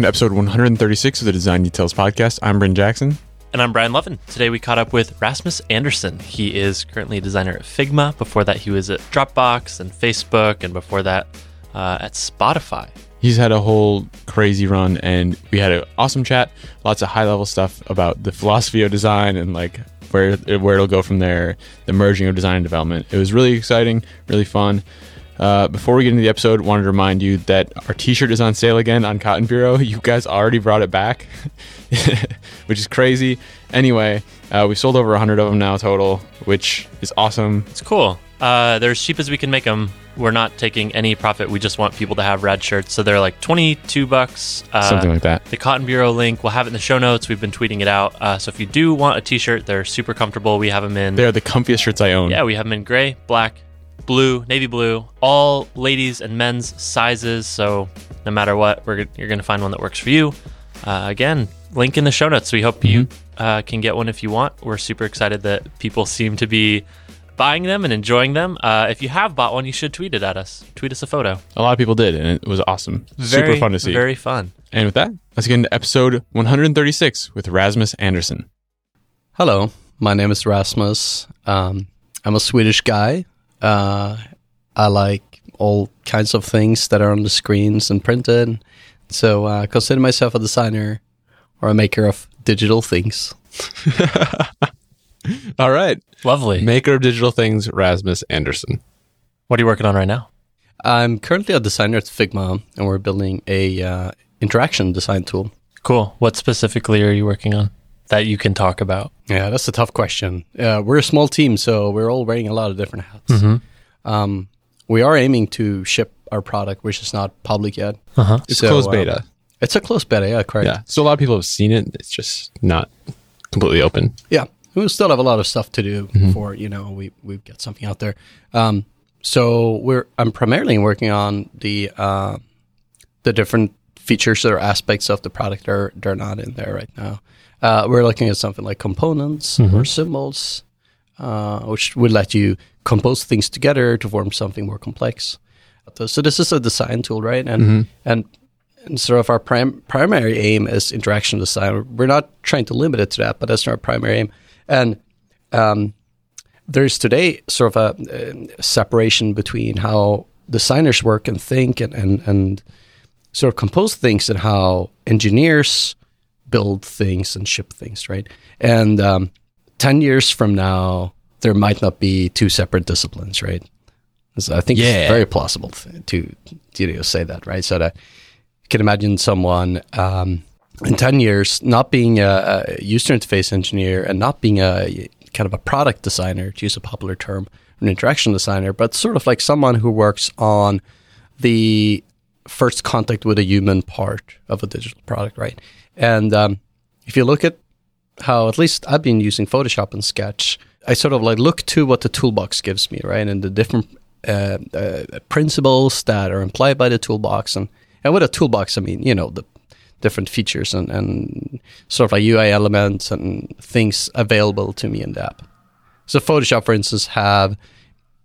Welcome to episode 136 of the Design Details Podcast. I'm Bryn Jackson. And I'm Brian Levin. Today we caught up with Rasmus Anderson. He is currently a designer at Figma. Before that, he was at Dropbox and Facebook, and before that, at Spotify. He's had a whole crazy run, and we had an awesome chat. Lots of high-level stuff about the philosophy of design and like where it'll go from there, the merging of design and development. It was really exciting, really fun. Before we get into the episode, wanted to remind you that our t-shirt is on sale again on Cotton Bureau. You guys already brought it back, which is crazy. Anyway, we sold over 100 of them now total, which is awesome. It's cool. They're as cheap as we can make them. We're not taking any profit. We just want people to have rad shirts. So they're like $22. Something like that. The Cotton Bureau link, we'll have it in the show notes. We've been tweeting it out. So if you do want a t-shirt, they're super comfortable. We have them in... They're the comfiest shirts I own. Yeah, we have them in gray, black, blue, navy blue, all ladies and men's sizes. So no matter what, you're going to find one that works for you. Again, link in the show notes. We hope you can get one if you want. We're super excited that people seem to be buying them and enjoying them. If you have bought one, you should tweet it at us. Tweet us a photo. A lot of people did, and it was awesome. Super fun to see. Very fun. And with that, let's get into episode 136 with Rasmus Anderson. Hello, my name is Rasmus. I'm a Swedish guy. I like all kinds of things that are on the screens and printed. So I consider myself a designer or a maker of digital things. All right. Lovely. Maker of digital things, Rasmus Anderson. What are you working on right now? I'm currently a designer at Figma, and we're building a interaction design tool. Cool. What specifically are you working on that you can talk about? Yeah, that's a tough question. We're a small team, so we're all wearing a lot of different hats. Mm-hmm. We are aiming to ship our product, which is not public yet. Uh-huh. It's closed beta. It's a closed beta, yeah, correct. Yeah. So a lot of people have seen it. It's just not completely open. Yeah. We still have a lot of stuff to do before, we've got something out there. So I'm primarily working on the different features or aspects of the product that are not in there right now. We're looking at something like components or symbols, which would let you compose things together to form something more complex. So this is a design tool, right? And sort of our primary aim is interaction design. We're not trying to limit it to that, but that's not our primary aim. And there's today sort of a separation between how designers work and think and sort of compose things and how engineers build things and ship things, right? And 10 years from now, there might not be two separate disciplines, right? So I think it's very plausible to say that, right? So that you can imagine someone in 10 years not being a user interface engineer and not being a kind of a product designer, to use a popular term, an interaction designer, but sort of like someone who works on the first contact with a human part of a digital product, right? And if you look at how, at least I've been using Photoshop and Sketch, I sort of like look to what the toolbox gives me, right? And the different principles that are implied by the toolbox. And with a toolbox, I mean, the different features and sort of like UI elements and things available to me in the app. So Photoshop, for instance, have,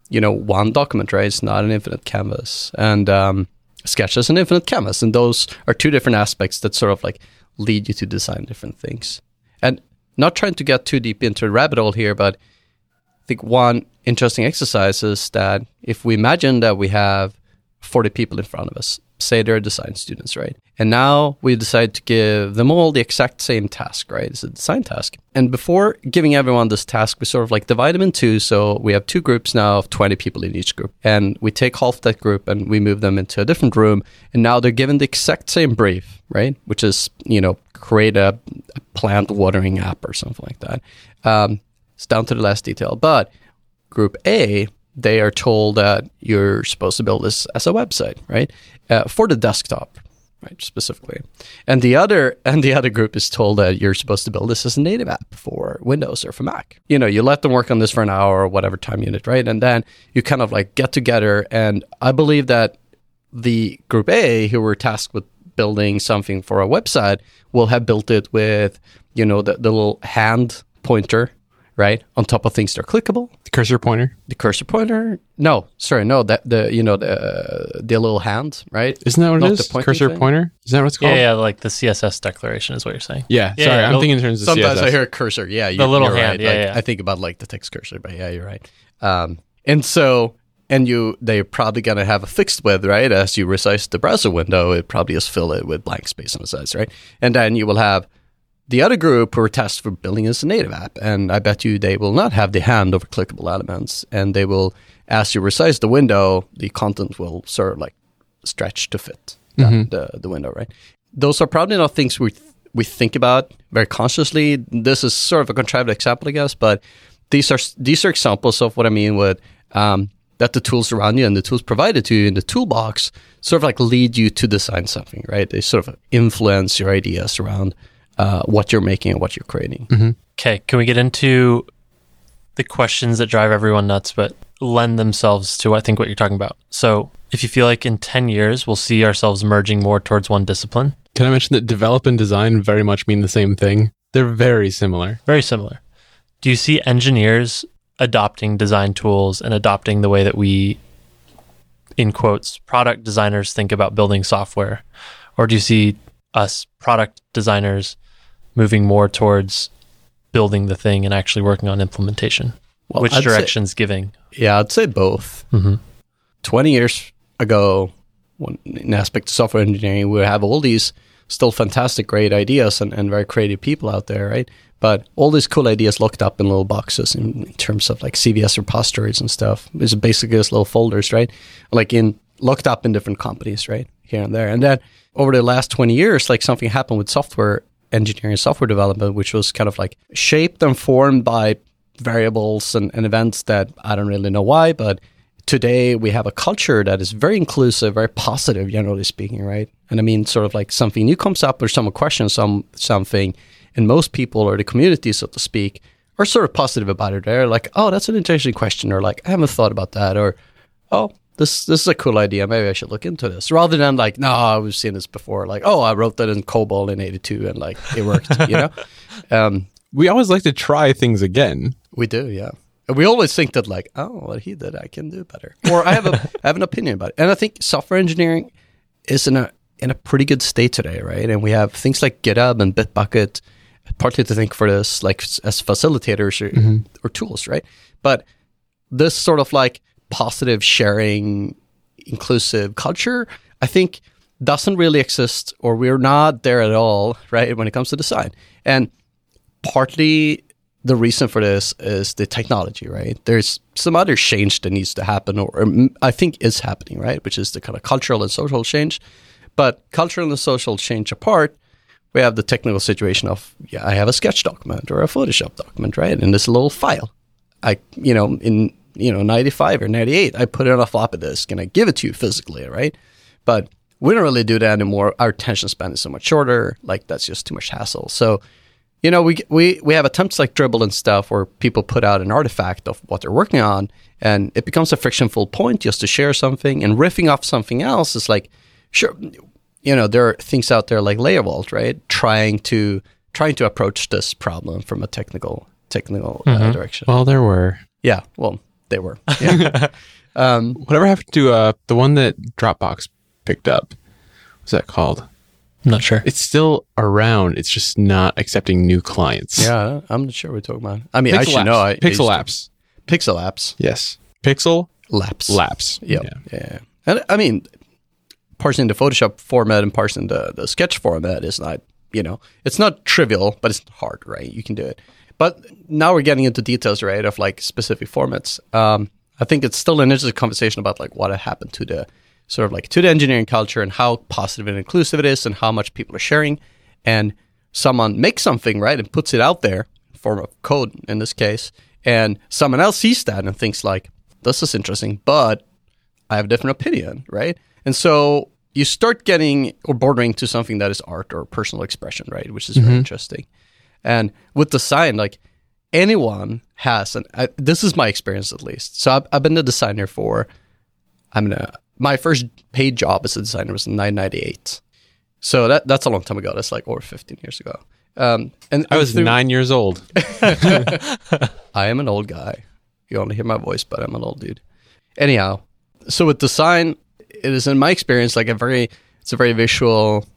one document, right? It's not an infinite canvas. And Sketch is an infinite canvas. And those are two different aspects that sort of like lead you to design different things. And not trying to get too deep into a rabbit hole here, but I think one interesting exercise is that if we imagine that we have 40 people in front of us, say they're design students, right? And now we decide to give them all the exact same task, right? It's a design task. And before giving everyone this task, we sort of like divide them in two. So we have two groups now of 20 people in each group. And we take half that group and we move them into a different room. And now they're given the exact same brief, right? Which is, create a plant watering app or something like that. It's down to the last detail. But group A, they are told that you're supposed to build this as a website, right? For the desktop, right, specifically. And the other group is told that you're supposed to build this as a native app for Windows or for Mac. You let them work on this for an hour or whatever time unit, right? And then you kind of like get together. And I believe that the group A, who were tasked with building something for a website, will have built it with, the little hand pointer, right? On top of things that are clickable. The cursor pointer? No, sorry, no, that the little hand, right? Isn't that what it is? Cursor pointer? Is that what it's called? Yeah, like the CSS declaration is what you're saying. Yeah, sorry, I'm thinking in terms of CSS. Sometimes I hear cursor, the little hand, I think about like the text cursor, but yeah, you're right. They're probably going to have a fixed width, right? As you resize the browser window, it probably just fill it with blank space on the sides, right? And then you will have the other group who are tasked for building as a native app. And I bet you they will not have the hand over clickable elements. And they will, as you resize the window, the content will sort of like stretch to fit that, the window, right? Those are probably not things we think about very consciously. This is sort of a contrived example, I guess, but these are examples of what I mean with... that the tools around you and the tools provided to you in the toolbox sort of like lead you to design something, right? They sort of influence your ideas around what you're making and what you're creating. Mm-hmm. Okay, can we get into the questions that drive everyone nuts but lend themselves to, I think, what you're talking about? So if you feel like in 10 years we'll see ourselves merging more towards one discipline. Can I mention that develop and design very much mean the same thing? They're very similar. Very similar. Do you see engineers adopting design tools and adopting the way that we, in quotes, product designers think about building software? Or do you see us product designers moving more towards building the thing and actually working on implementation? Well, which I'd direction's giving? Yeah, I'd say both. Mm-hmm. 20 years ago, in aspect of software engineering, we have all these still fantastic, great ideas and very creative people out there, right? But all these cool ideas locked up in little boxes in terms of like CVS repositories and stuff. It's basically just little folders, right? Like locked up in different companies, right? Here and there. And then over the last 20 years, like something happened with software engineering, software development, which was kind of like shaped and formed by variables and events that I don't really know why, but today we have a culture that is very inclusive, very positive, generally speaking, right? And I mean, sort of like something new comes up or someone questions something, and most people or the community, so to speak, are sort of positive about it. They're like, oh, that's an interesting question, or like, I haven't thought about that, or oh, this is a cool idea, maybe I should look into this. Rather than like, no, we've seen this before, like, oh, I wrote that in COBOL in 82 and like, it worked, you know? We always like to try things again. We do, yeah. We always think that like, oh, what he did, I can do better. Or I have an opinion about it. And I think software engineering is in a pretty good state today, right? And we have things like GitHub and Bitbucket, partly to think for this like as facilitators or tools, right? But this sort of like positive, sharing, inclusive culture, I think doesn't really exist, or we're not there at all, right, when it comes to design. And partly... the reason for this is the technology, right? There's some other change that needs to happen, or I think is happening, right? Which is the kind of cultural and social change. But cultural and social change apart, we have the technical situation of, yeah, I have a Sketch document or a Photoshop document, right? And this little file. In 95 or 98, I put it on a floppy disk and I give it to you physically, right? But we don't really do that anymore. Our attention span is so much shorter. Like, that's just too much hassle. So, you know, we have attempts like Dribble and stuff where people put out an artifact of what they're working on, and it becomes a frictionful point just to share something, and riffing off something else is like, sure, you know, there are things out there like LayerVault, right? Trying to approach this problem from a technical direction. Well, there were. Yeah, well, they were. Yeah. Whatever happened to the one that Dropbox picked up? What's that called? I'm not sure. It's still around. It's just not accepting new clients. Yeah, I'm not sure what we're talking about. I mean, I should know. Pixel Lapse. Pixel Lapse. Yes. Pixel Lapse. Lapse. Yep. Yeah. And I mean, parsing the Photoshop format and parsing the Sketch format is not, you know, it's not trivial, but it's hard, right? You can do it. But now we're getting into details, right, of like specific formats. I think it's still an interesting conversation about like what happened to the sort of like to the engineering culture and how positive and inclusive it is and how much people are sharing. And someone makes something, right, and puts it out there in form of code in this case. And someone else sees that and thinks like, this is interesting, but I have a different opinion, right? And so you start getting or bordering to something that is art or personal expression, right, which is very interesting. And with design, like anyone has, and this is my experience at least. So I've been a designer for, my first paid job as a designer was in 1998. So that's a long time ago. That's like over 15 years ago. And I was 9 years old. I am an old guy. You only hear my voice, but I'm an old dude. Anyhow, so with design, it is in my experience like it's a very visual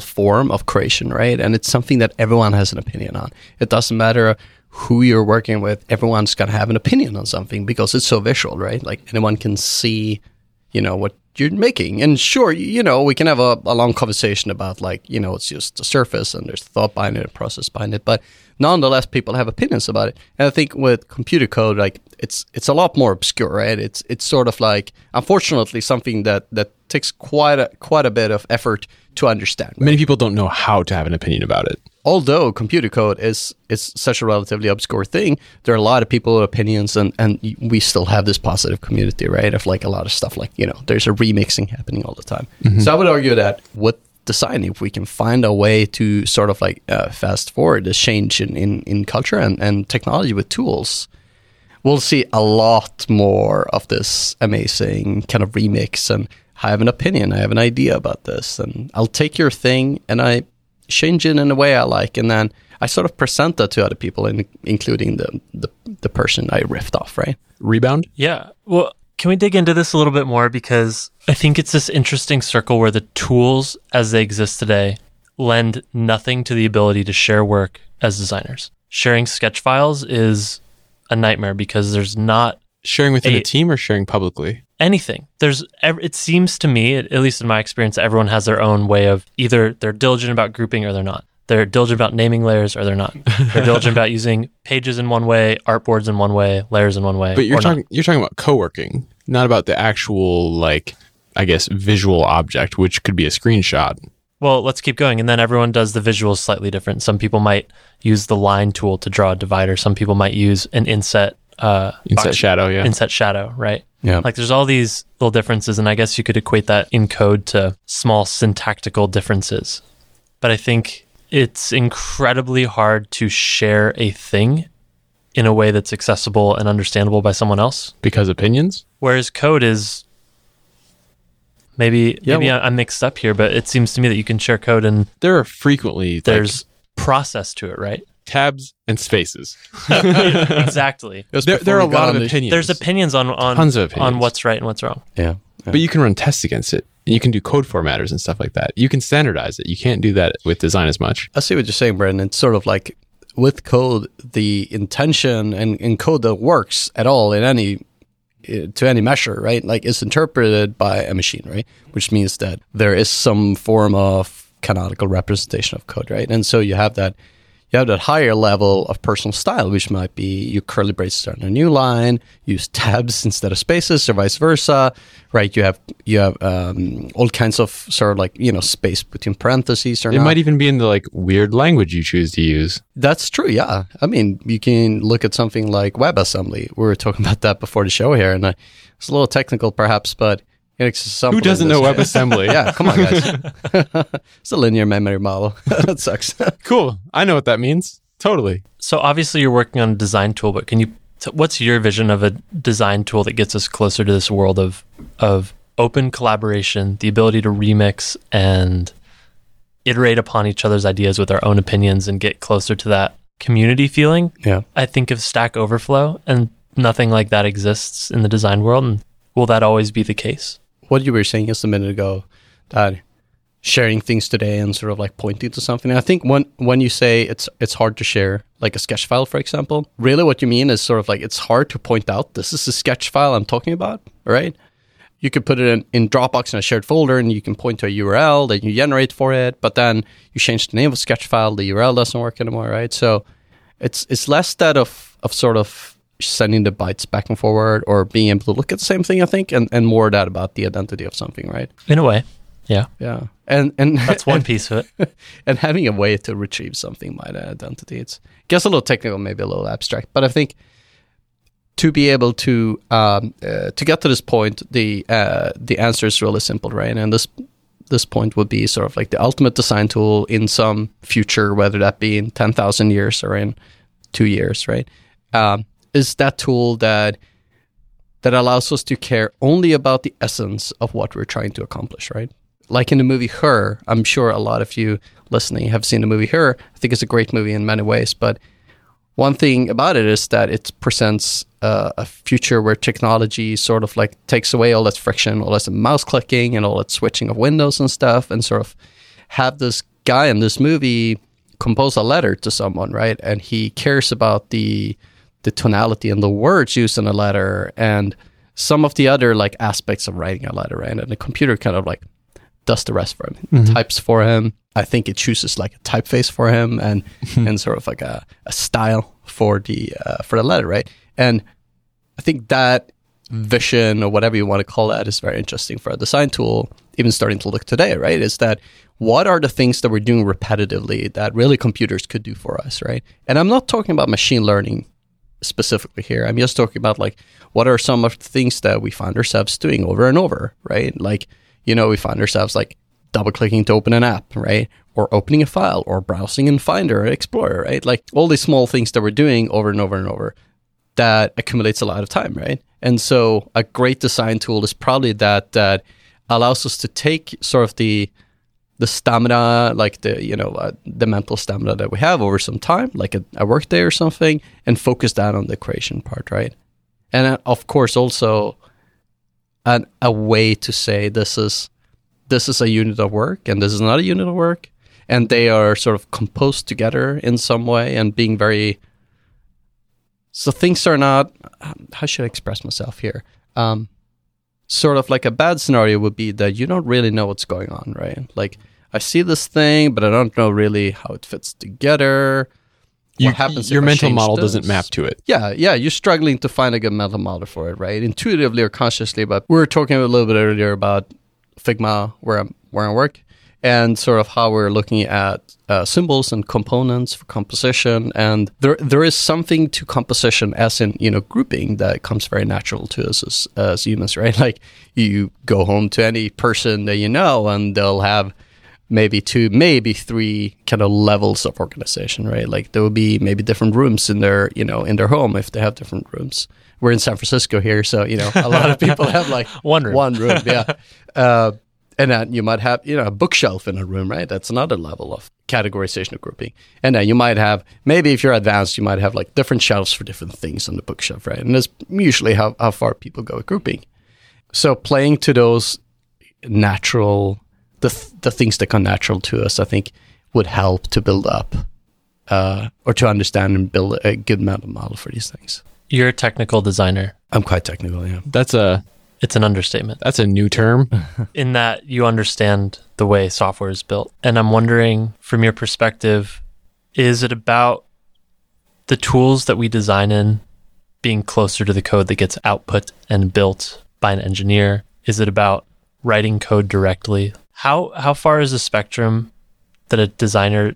form of creation, right? And it's something that everyone has an opinion on. It doesn't matter who you're working with, everyone's gonna have an opinion on something because it's so visual, right? Like anyone can see, you know, what you're making. And sure, you know, we can have a long conversation about like, you know, it's just a surface and there's thought behind it, a process behind it. But nonetheless, people have opinions about it. And I think with computer code, like it's a lot more obscure, right? It's sort of like, unfortunately, something that takes quite a bit of effort to understand. Right? Many people don't know how to have an opinion about it. Although computer code is such a relatively obscure thing, there are a lot of people with opinions, and we still have this positive community, right? Of like a lot of stuff, like, you know, there's a remixing happening all the time. Mm-hmm. So I would argue that with design, if we can find a way to sort of like fast forward this change in culture and technology with tools, we'll see a lot more of this amazing kind of remix and I have an opinion, I have an idea about this, and I'll take your thing and I change it in a way I like, and then I sort of present that to other people, including the person I riffed off, right? Rebound? Yeah. Well, can we dig into this a little bit more? Because I think it's this interesting circle where the tools as they exist today lend nothing to the ability to share work as designers. Sharing sketch files is a nightmare because there's not... Sharing within a team or sharing publicly? Anything. It seems to me, at least in my experience, everyone has their own way of either they're diligent about grouping or they're not. They're diligent about naming layers or they're not. They're diligent about using pages in one way, artboards in one way, layers in one way. But you're talking about co-working, not about the actual, like, I guess, visual object, which could be a screenshot. Well, let's keep going. And then everyone does the visuals slightly different. Some people might use the line tool to draw a divider. Some people might use an inset shadow, right? Yeah. Like there's all these little differences, and I guess you could equate that in code to small syntactical differences. But I think it's incredibly hard to share a thing in a way that's accessible and understandable by someone else. Because opinions? Whereas code is I'm mixed up here, but it seems to me that you can share code and there are frequently there's process to it, right? Tabs and spaces. Exactly. There are a lot of opinions. There's opinions on what's right and what's wrong. Yeah. But you can run tests against it, and you can do code formatters and stuff like that. You can standardize it. You can't do that with design as much. I see what you're saying, Brandon. It's sort of like with code, the intention and code that works at all in any to any measure, right? Like it's interpreted by a machine, right? Which means that there is some form of canonical representation of code, right? And so you have that. You have that higher level of personal style, which might be you curly braces on a new line, use tabs instead of spaces, or vice versa, right? You have all kinds of sort of like, you know, space between parentheses or not. It might even be in the like weird language you choose to use. That's true, yeah. I mean, you can look at something like WebAssembly. We were talking about that before the show here, and it's a little technical perhaps, but... Who doesn't know WebAssembly? Yeah, come on, guys. It's a linear memory model. That sucks. Cool. I know what that means. Totally. So obviously you're working on a design tool, but what's your vision of a design tool that gets us closer to this world of open collaboration, the ability to remix and iterate upon each other's ideas with our own opinions and get closer to that community feeling? Yeah. I think of Stack Overflow, and nothing like that exists in the design world. And will that always be the case? What you were saying just a minute ago, that sharing things today and sort of like pointing to something. I think when you say it's hard to share, like a sketch file, for example, really what you mean is sort of like it's hard to point out this is a sketch file I'm talking about, right? You could put it in Dropbox in a shared folder and you can point to a URL that you generate for it, but then you change the name of the sketch file, the URL doesn't work anymore, right? So it's less that of sort of sending the bytes back and forward or being able to look at the same thing, I think, and more that about the identity of something, right? In a way, yeah. Yeah. And that's one piece of it. And having a way to retrieve something by that identity. It's, I guess, a little technical, maybe a little abstract, but I think to be able to get to this point, the answer is really simple, right? And this point would be sort of like the ultimate design tool in some future, whether that be in 10,000 years or in 2 years, right? Is that tool that allows us to care only about the essence of what we're trying to accomplish, right? like in the movie Her, I'm sure a lot of you listening have seen the movie Her. I think it's a great movie in many ways, but one thing about it is that it presents a future where technology sort of like takes away all that friction, all that mouse clicking and all that switching of windows and stuff, and sort of have this guy in this movie compose a letter to someone, right? And he cares about the tonality and the words used in a letter and some of the other like aspects of writing a letter, right? And the computer kind of like does the rest for him. Mm-hmm. It types for him. I think it chooses like a typeface for him and and sort of like a style for the letter, right? And I think that vision or whatever you want to call that is very interesting for a design tool, even starting to look today, right? Is that what are the things that we're doing repetitively that really computers could do for us, right? And I'm not talking about machine learning specifically here. I'm just talking about like what are some of the things that we find ourselves doing over and over, right? Like, you know, we find ourselves like double-clicking to open an app, right? Or opening a file or browsing in Finder or Explorer, right? Like all these small things that we're doing over and over and over that accumulates a lot of time, right? And so a great design tool is probably that allows us to take sort of the stamina, like the mental stamina that we have over some time, like a work day or something, and focus that on the creation part, right? And of course, also a way to say this is a unit of work and this is not a unit of work, and they are sort of composed together in some way and being very... So things are not... How should I express myself here? Sort of like a bad scenario would be that you don't really know what's going on, right? Like, I see this thing, but I don't know really how it fits together. What happens? Your mental model doesn't map to it. Yeah. You're struggling to find a good mental model for it, right? Intuitively or consciously, but we were talking a little bit earlier about Figma, where I work, and sort of how we're looking at symbols and components for composition. And there is something to composition, as in, grouping, that comes very natural to us as humans, right? Like, you go home to any person that you know, and they'll have maybe 2, maybe 3 kind of levels of organization, right? Like, there will be maybe different rooms in their, in their home if they have different rooms. We're in San Francisco here, so, a lot of people have like one room, yeah. And then you might have, a bookshelf in a room, right? That's another level of categorization of grouping. And then you might have, maybe if you're advanced, you might have like different shelves for different things on the bookshelf, right? And that's usually how far people go with grouping. So playing to those natural, the things that come natural to us, I think would help to build up or to understand and build a good mental model for these things. You're a technical designer. I'm quite technical, yeah. It's an understatement. That's a new term. In that you understand the way software is built. And I'm wondering, from your perspective, is it about the tools that we design in being closer to the code that gets output and built by an engineer? Is it about writing code directly? How far is the spectrum that a designer,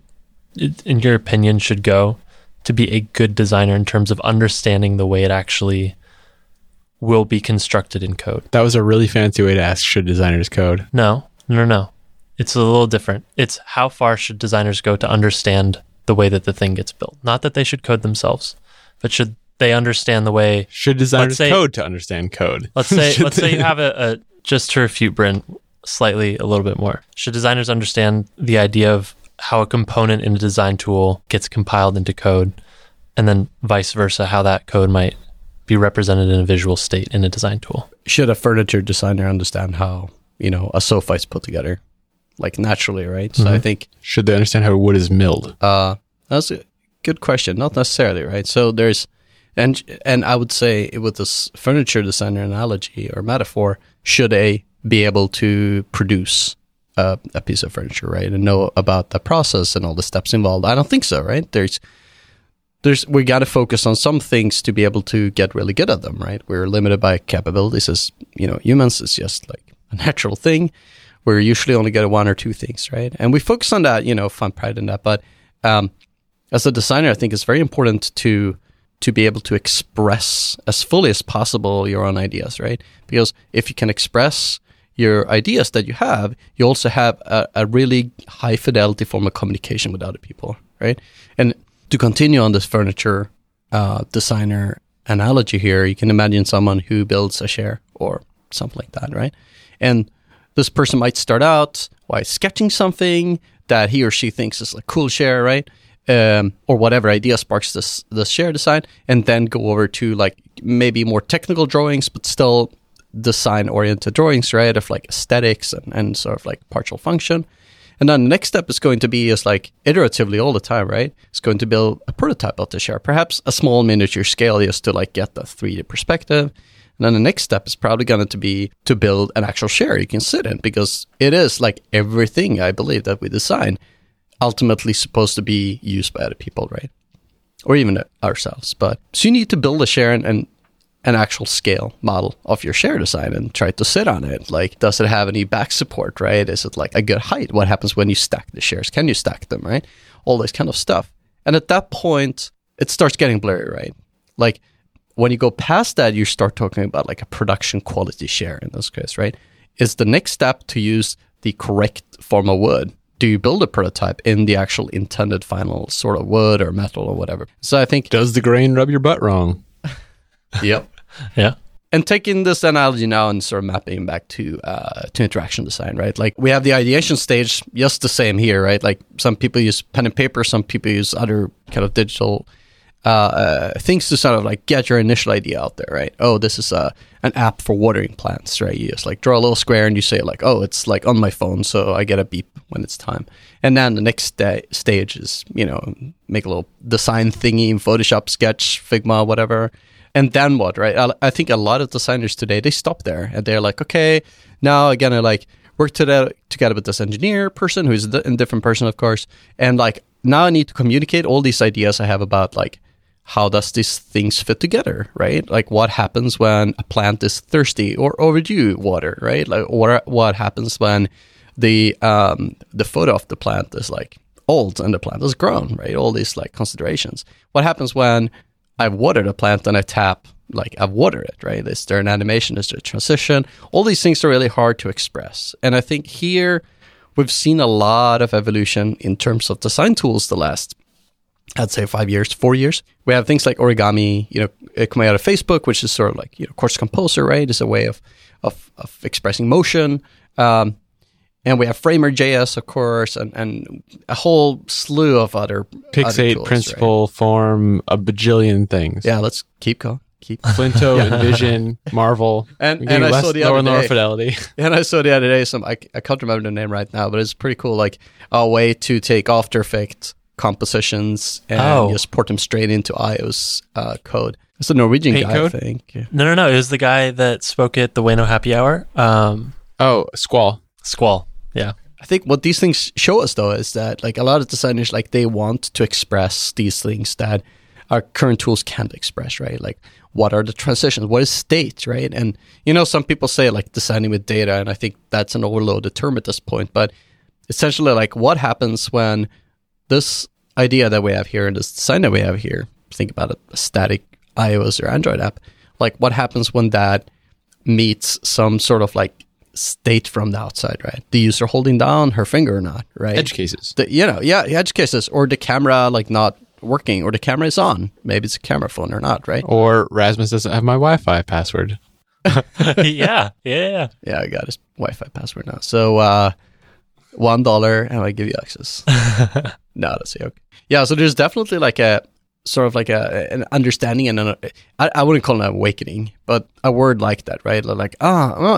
in your opinion, should go to be a good designer in terms of understanding the way it actually will be constructed in code? That was a really fancy way to ask, should designers code? No. It's a little different. It's how far should designers go to understand the way that the thing gets built? Not that they should code themselves, but should they understand the way... Should designers code to understand code? Let's say you have just to refute Bryn slightly a little bit more. Should designers understand the idea of how a component in a design tool gets compiled into code, and then vice versa, how that code might be represented in a visual state in a design tool? Should a furniture designer understand how, a sofa is put together, like naturally, right? So mm-hmm. I think... Should they understand how wood is milled? That's a good question. Not necessarily, right? So there's... And I would say with this furniture designer analogy or metaphor, should they be able to produce a piece of furniture, right? And know about the process and all the steps involved? I don't think so, right? We got to focus on some things to be able to get really good at them, right? We're limited by capabilities as, humans. It's just like a natural thing. We're usually only good at 1 or 2 things, right? And we focus on that, find pride in that. But as a designer, I think it's very important to be able to express as fully as possible your own ideas, right? Because if you can express your ideas that you have, you also have a really high fidelity form of communication with other people, right? And to continue on this furniture designer analogy here, you can imagine someone who builds a chair or something like that, right? And this person might start out by sketching something that he or she thinks is like cool share, right? Or whatever idea sparks this share design, and then go over to like maybe more technical drawings, but still design-oriented drawings, right? Of like aesthetics and sort of like partial function. And then the next step is going to be is like iteratively all the time, right? It's going to build a prototype of the share, perhaps a small miniature scale just to like get the 3D perspective. And then the next step is probably going to be to build an actual share you can sit in, because it is like everything I believe that we design ultimately supposed to be used by other people, right? Or even ourselves. But so you need to build a share and an actual scale model of your share design and try to sit on it. Like, does it have any back support, right? Is it like a good height? What happens when you stack the shares? Can you stack them, right? All this kind of stuff. And at that point, it starts getting blurry, right? Like when you go past that, you start talking about like a production quality share in this case, right? Is the next step to use the correct form of wood? Do you build a prototype in the actual intended final sort of wood or metal or whatever? So I think... Does the grain rub your butt wrong? Yep. Yeah. And taking this analogy now and sort of mapping back to interaction design, right? Like we have the ideation stage, just the same here, right? Like some people use pen and paper, some people use other kind of digital things to sort of like get your initial idea out there, right? Oh, this is an app for watering plants, right? You just like draw a little square and you say like, oh, it's like on my phone, so I get a beep when it's time. And then the next stage is, you know, make a little design thingy in Photoshop, Sketch, Figma, whatever. And then what, right? I think a lot of designers today, they stop there and they're like, okay, now I'm going to like work together with this engineer person who is a different person, of course. And like, now I need to communicate all these ideas I have about like, how does these things fit together, right? Like what happens when a plant is thirsty or overdue water, right? Like, or what happens when the photo of the plant is like old and the plant is grown, right? All these like considerations. What happens when I've watered a plant and I tap, like I've watered it, right? Is there an animation? Is there a transition? All these things are really hard to express. And I think here we've seen a lot of evolution in terms of design tools the last, I'd say 4 years. We have things like Origami, you know, coming out of Facebook, which is sort of like, you know, course composer, right? It's a way of expressing motion. And we have Framer.js, of course, and a whole slew of other Pixate, tools, Principle, right? Form, a bajillion things. Yeah, let's keep going. Flinto, yeah. Envision, Marvel, and I saw the other day. Fidelity. And I saw the other day. Some I can't remember the name right now, but it's pretty cool. Like a way to take After Effects compositions and just port them straight into iOS code. It's a Norwegian Paint guy, code? I think. Yeah. No. It was the guy that spoke at the Wayno Happy Hour. Squall. Yeah. I think what these things show us, though, is that like a lot of designers, like they want to express these things that our current tools can't express, right? Like what are the transitions? What is state, right? And, you know, some people say like designing with data, and I think that's an overloaded term at this point. But essentially, like what happens when this idea that we have here and this design that we have here, think about a static iOS or Android app, like what happens when that meets some sort of like state from the outside, right? The user holding down her finger or not, right? Edge cases. Edge cases, or the camera like not working, or the camera is on. Maybe it's a camera phone or not, right? Or Rasmus doesn't have my Wi-Fi password. Yeah, I got his Wi-Fi password now. So $1 and I give you access. No, that's a joke. Yeah, so there's definitely like a sort of like an understanding and I wouldn't call it an awakening, but a word like that, right? Like,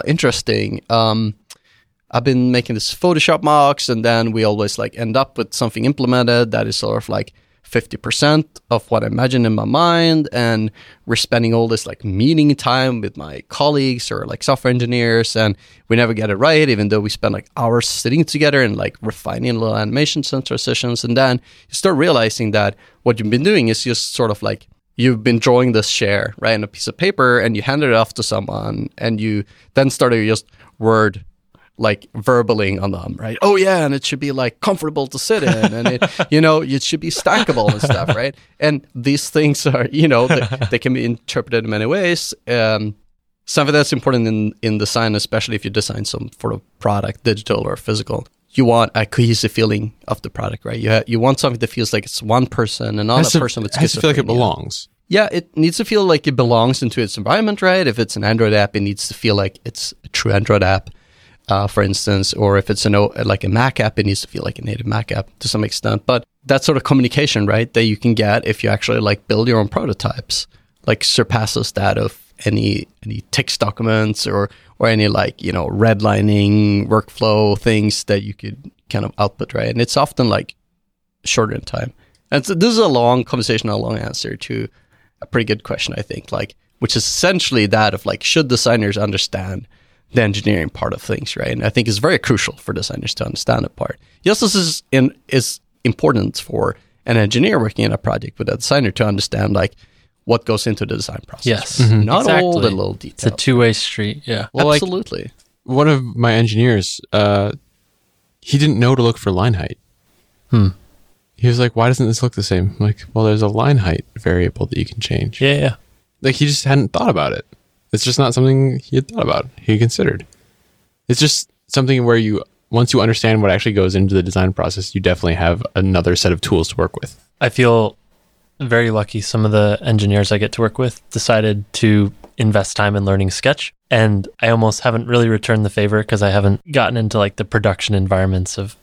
interesting. I've been making this Photoshop mocks, and then we always like end up with something implemented that is sort of like 50% of what I imagine in my mind, and we're spending all this like meeting time with my colleagues or like software engineers, and we never get it right, even though we spend like hours sitting together and like refining little animations and transitions. And then you start realizing that what you've been doing is just sort of like you've been drawing this share, right, on a piece of paper, and you handed it off to someone, and you then started just word like verbaling on them, right? Oh yeah, and it should be like comfortable to sit in, and it, you know, it should be stackable and stuff, right? And these things are, you know, they can be interpreted in many ways. Something that's important in design, especially if you design some sort of product, digital or physical, you want a cohesive feeling of the product, right? You want something that feels like it's one person and not a person with schizophrenia. It has to feel like it belongs. Yeah, it needs to feel like it belongs into its environment, right? If it's an Android app, it needs to feel like it's a true Android app. for instance, or if it's like a Mac app, it needs to feel like a native Mac app to some extent. But that sort of communication, right, that you can get if you actually like build your own prototypes, like surpasses that of any text documents or any like, you know, redlining workflow things that you could kind of output, right? And it's often like shorter in time. And so this is a long conversation, a long answer to a pretty good question, I think, like, which is essentially that of like, should designers understand the engineering part of things, right? And I think it's very crucial for designers to understand that part. Yes, this is important for an engineer working in a project with a designer to understand like what goes into the design process. Yes. Right? Mm-hmm. Not exactly. All the little details. It's a two-way street, yeah. Well, absolutely. Like, one of my engineers, he didn't know to look for line height. He was like, why doesn't this look the same? I'm like, well, there's a line height variable that you can change. Yeah. Like, he just hadn't thought about it. It's just not something he had thought about, he considered. It's just something where once you understand what actually goes into the design process, you definitely have another set of tools to work with. I feel very lucky. Some of the engineers I get to work with decided to invest time in learning Sketch. And I almost haven't really returned the favor because I haven't gotten into like the production environments of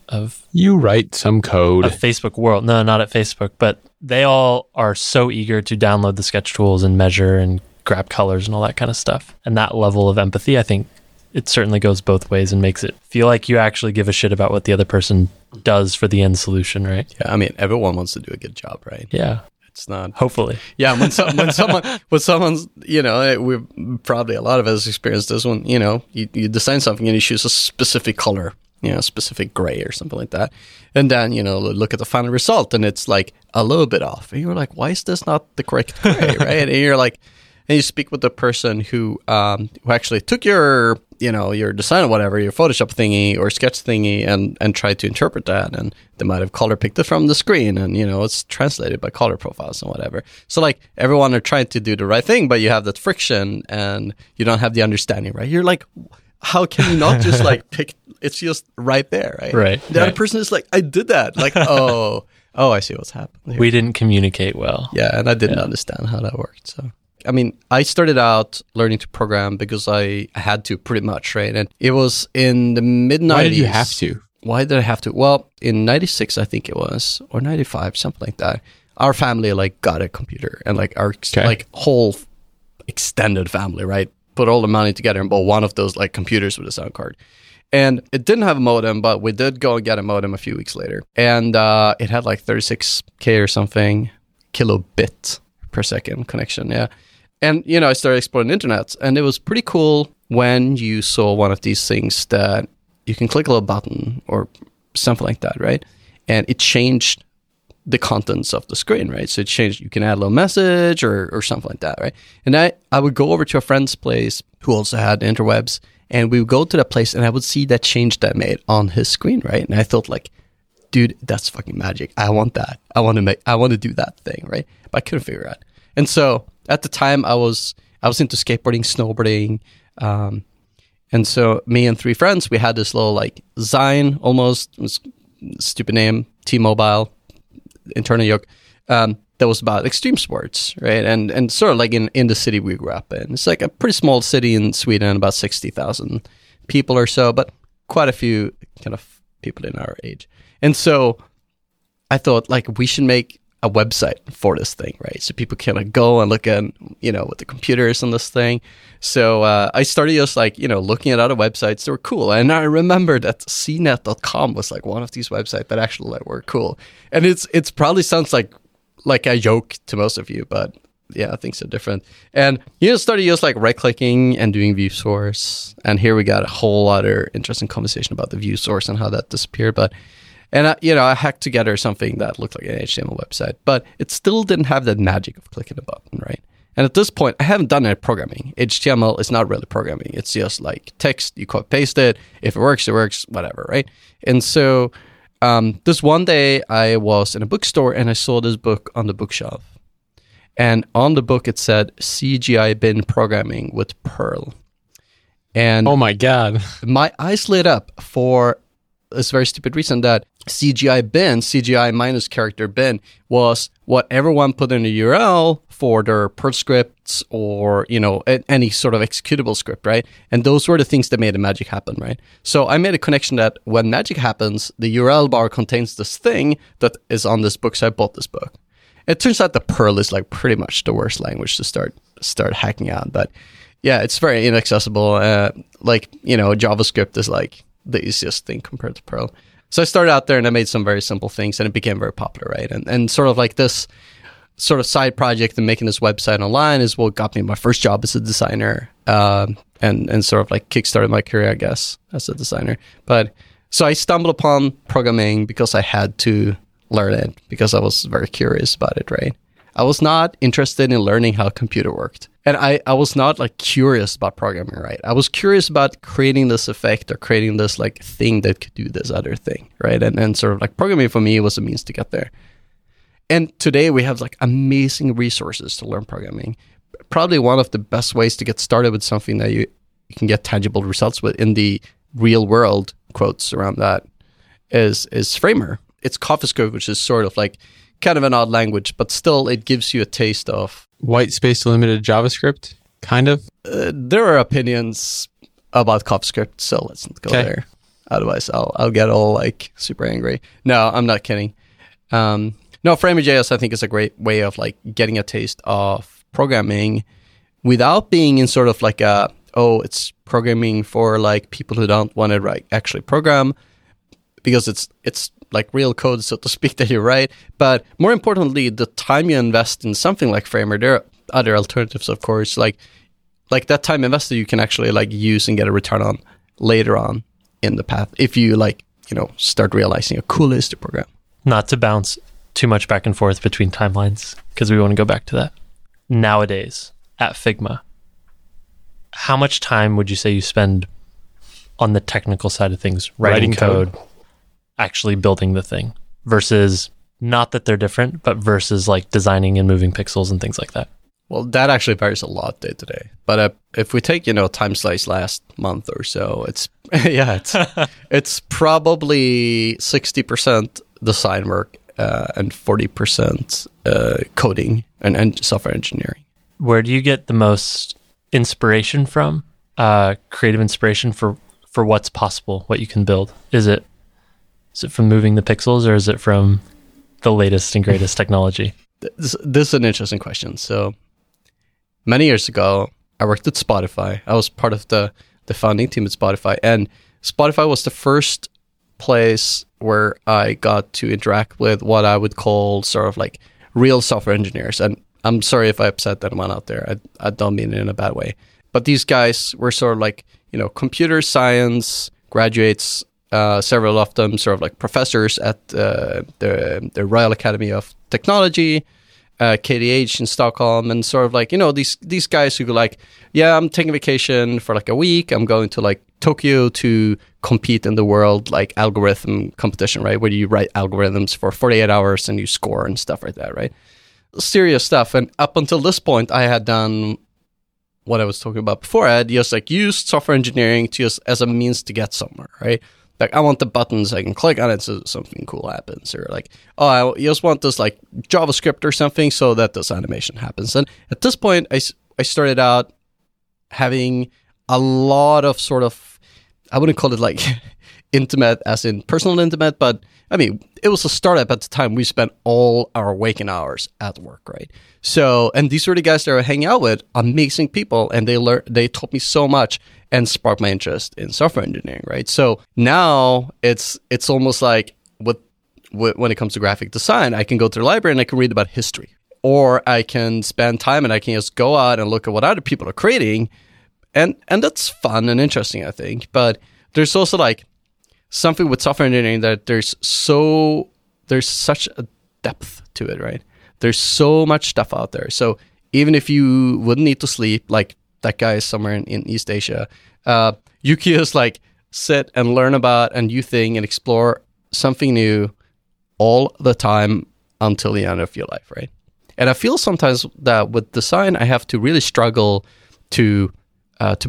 you write some code of Facebook world. No, not at Facebook, but they all are so eager to download the Sketch tools and measure and grab colors and all that kind of stuff. And that level of empathy, I think it certainly goes both ways and makes it feel like you actually give a shit about what the other person does for the end solution, right? Yeah, I mean, everyone wants to do a good job, right? Yeah. It's not, hopefully. Yeah, when someone's, you know, we've probably a lot of us experienced this when, you know, you design something and you choose a specific color, you know, specific gray or something like that. And then, you know, look at the final result and it's like a little bit off. And you're like, why is this not the correct gray, right? And you're like, and you speak with the person who actually took your, you know, your design or whatever, your Photoshop thingy or Sketch thingy and tried to interpret that. And they might have color picked it from the screen and, you know, it's translated by color profiles and whatever. So like everyone are trying to do the right thing, but you have that friction and you don't have the understanding, right? You're like, how can you not just like pick, it's just right there, right? Right. The other person is like, I did that. Like, oh, I see what's happening. We didn't communicate well. Yeah. And I didn't understand how that worked, so. I mean, I started out learning to program because I had to pretty much, right? And it was in the mid-90s. Why did you have to? Why did I have to? Well, in 96, I think it was, or 95, something like that, our family like got a computer and like our like whole extended family, right? Put all the money together and bought one of those like computers with a sound card. And it didn't have a modem, but we did go and get a modem a few weeks later. And it had like 36K or something, kilobit per second connection, yeah. And, you know, I started exploring the internet, and it was pretty cool when you saw one of these things that you can click a little button or something like that, right? And it changed the contents of the screen, right? So it changed, you can add a little message or something like that, right? And I would go over to a friend's place who also had interwebs, and we would go to that place, and I would see that change that made on his screen, right? And I thought like, dude, that's fucking magic. I want that. I want to do that thing, right? But I couldn't figure it out. And so at the time, I was into skateboarding, snowboarding, and so me and three friends, we had this little like Zine, almost stupid name, T-Mobile, internal yoke, that was about extreme sports, right? And sort of like in the city we grew up in. It's like a pretty small city in Sweden, about 60,000 people or so, but quite a few kind of people in our age. And so I thought like we should make a website for this thing, right? So people can like, go and look at, you know, what the computer is on this thing. So I started just like, you know, looking at other websites that were cool. And I remember that cnet.com was like one of these websites that actually like, were cool. And it's probably sounds like a joke to most of you, but yeah, things are different. And you started just like right clicking and doing view source. And here we got a whole other interesting conversation about the view source and how that disappeared. I hacked together something that looked like an HTML website, but it still didn't have that magic of clicking a button, right? And at this point, I haven't done any programming. HTML is not really programming. It's just like text, you copy paste it. If it works, it works, whatever, right? And so this one day I was in a bookstore and I saw this book on the bookshelf. And on the book, it said CGI bin programming with Perl. And oh my God. My eyes lit up for this very stupid reason that CGI bin, CGI minus character bin, was what everyone put in a URL for their PERT scripts or, you know, any sort of executable script, right? And those were the things that made the magic happen, right? So I made a connection that when magic happens, the URL bar contains this thing that is on this book, so I bought this book. It turns out the Perl is like pretty much the worst language to start hacking out, but yeah, it's very inaccessible. Like, you know, JavaScript is like the easiest thing compared to Perl. So I started out there and I made some very simple things and it became very popular, right? And sort of like this sort of side project and making this website online is what got me my first job as a designer, and sort of like kickstarted my career, I guess, as a designer. But so I stumbled upon programming because I had to learn it because I was very curious about it, right? I was not interested in learning how a computer worked. And I was not like curious about programming, right? I was curious about creating this effect or creating this like thing that could do this other thing, right? And sort of like programming for me was a means to get there. And today we have like amazing resources to learn programming. Probably one of the best ways to get started with something that you can get tangible results with in the real world, quotes around that, is Framer. It's CoffeeScript, which is sort of like kind of an odd language, but still it gives you a taste of white space limited JavaScript, kind of. There are opinions about CoffeeScript, so let's not go there. Otherwise, I'll get all like super angry. No, I'm not kidding. No, Framer.js I think is a great way of like getting a taste of programming without being in sort of like a it's programming for like people who don't want to like actually program, because it's like real code, so to speak, that you write. But more importantly, the time you invest in something like Framer, there are other alternatives, of course, like that time invested you can actually like use and get a return on later on in the path if you like, you know, start realizing how cool it is to program. Not to bounce too much back and forth between timelines, because we want to go back to that. Nowadays, at Figma, how much time would you say you spend on the technical side of things, writing code? Actually building the thing versus, not that they're different, but versus like designing and moving pixels and things like that? Well, that actually varies a lot day to day. But if we take, you know, time slice last month or so, it's, yeah, it's, it's probably 60% design work and 40% coding and software engineering. Where do you get the most inspiration from, creative inspiration for what's possible, what you can build? Is it from moving the pixels, or is it from the latest and greatest technology? This is an interesting question. So many years ago, I worked at Spotify. I was part of the founding team at Spotify. And Spotify was the first place where I got to interact with what I would call sort of like real software engineers. And I'm sorry if I upset anyone out there. I don't mean it in a bad way. But these guys were sort of like, you know, computer science graduates. Several of them sort of like professors at the Royal Academy of Technology, KDH in Stockholm, and sort of like, you know, these guys who go like, yeah, I'm taking vacation for like a week. I'm going to like Tokyo to compete in the world like algorithm competition, right? Where you write algorithms for 48 hours and you score and stuff like that, right? Serious stuff. And up until this point, I had done what I was talking about before. I had just like used software engineering to just as a means to get somewhere, right? Like, I want the buttons, I can click on it so something cool happens. Or like, oh, I just want this like JavaScript or something so that this animation happens. And at this point, I started out having a lot of sort of, I wouldn't call it like intimate as in personal intimate, but I mean, it was a startup at the time. We spent all our waking hours at work, right? So, and these were the guys that I were hanging out with, amazing people, and they taught me so much and sparked my interest in software engineering, right? So now it's almost like when it comes to graphic design, I can go to the library and I can read about history, or I can spend time and I can just go out and look at what other people are creating, and that's fun and interesting, I think. But there's also like something with software engineering that there's such a depth to it, right? There's so much stuff out there. So even if you wouldn't need to sleep, like that guy is somewhere in East Asia, you can just like sit and learn about a new thing and explore something new all the time until the end of your life, right? And I feel sometimes that with design, I have to really struggle to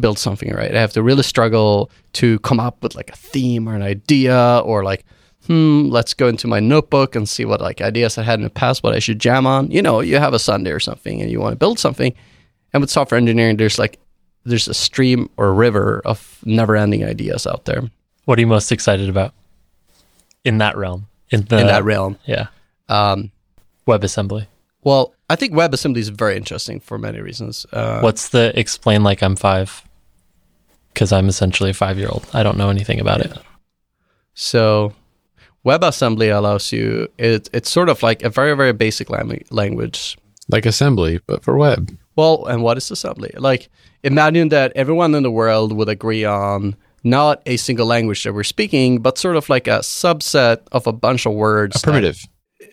build something, right? I have to really struggle to come up with like a theme or an idea or like let's go into my notebook and see what like ideas I had in the past, what I should jam on. You know, you have a Sunday or something and you want to build something. And with software engineering, there's a stream or river of never-ending ideas out there. What are you most excited about in that realm? Yeah. WebAssembly. Well, I think WebAssembly is very interesting for many reasons. What's the explain like I'm five? Because I'm essentially a 5-year-old. I don't know anything about it. So WebAssembly allows you, it's sort of like a very, very basic language. Like assembly, but for web. Well, and what is assembly? Like, imagine that everyone in the world would agree on not a single language that we're speaking, but sort of like a subset of a bunch of words. A primitive.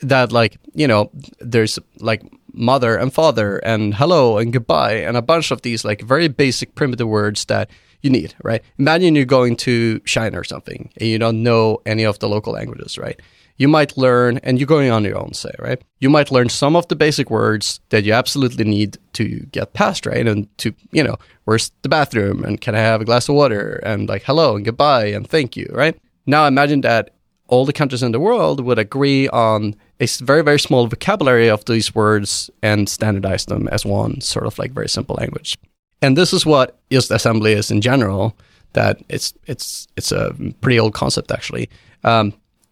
That like, you know, there's like mother and father and hello and goodbye and a bunch of these like very basic primitive words that you need, right? Imagine you're going to China or something and you don't know any of the local languages, right? You might learn, and you're going on your own, say, right? You might learn some of the basic words that you absolutely need to get past, right? And to, you know, where's the bathroom? And can I have a glass of water? And like, hello and goodbye and thank you, right? Now imagine that all the countries in the world would agree on a very, very small vocabulary of these words and standardize them as one sort of like very simple language. And this is what just assembly is in general, that it's a pretty old concept actually.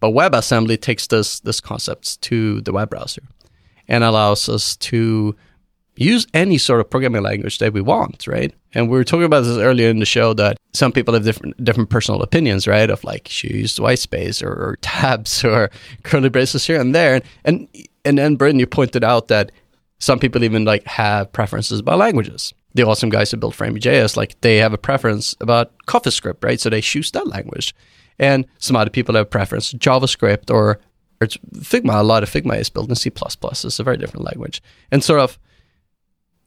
But WebAssembly takes this concept to the web browser and allows us to use any sort of programming language that we want, right? And we were talking about this earlier in the show that some people have different personal opinions, right? Of like, should you use white space or tabs or curly braces here and there. And then, Britton, you pointed out that some people even like have preferences about languages. The awesome guys who built Framer.js, like they have a preference about CoffeeScript, right? So they choose that language. And some other people have preference JavaScript or Figma. A lot of Figma is built in C++. It's a very different language. And sort of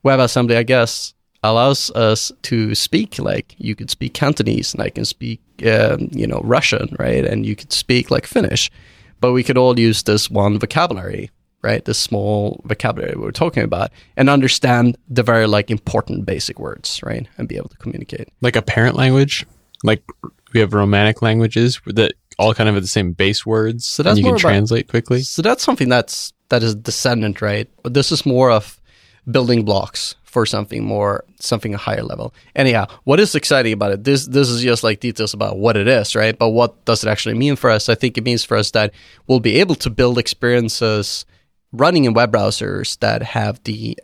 WebAssembly, I guess, allows us to speak like you could speak Cantonese and I can speak, Russian, right? And you could speak like Finnish. But we could all use this one vocabulary, right? This small vocabulary we were talking about and understand the very like important basic words, right? And be able to communicate. Like a parent language? Like... We have Romantic languages that all kind of have the same base words, so that's and you can translate quickly. So that's something that is descendant, right? But this is more of building blocks for something higher level. Anyhow, what is exciting about it? This is just like details about what it is, right? But what does it actually mean for us? I think it means for us that we'll be able to build experiences running in web browsers that have the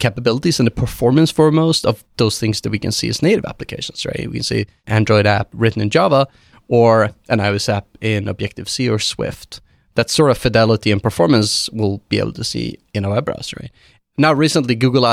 capabilities and the performance foremost of those things that we can see as native applications, right? We can see Android app written in Java or an iOS app in Objective-C or Swift. That sort of fidelity and performance we'll be able to see in a web browser, right? Now, recently, Google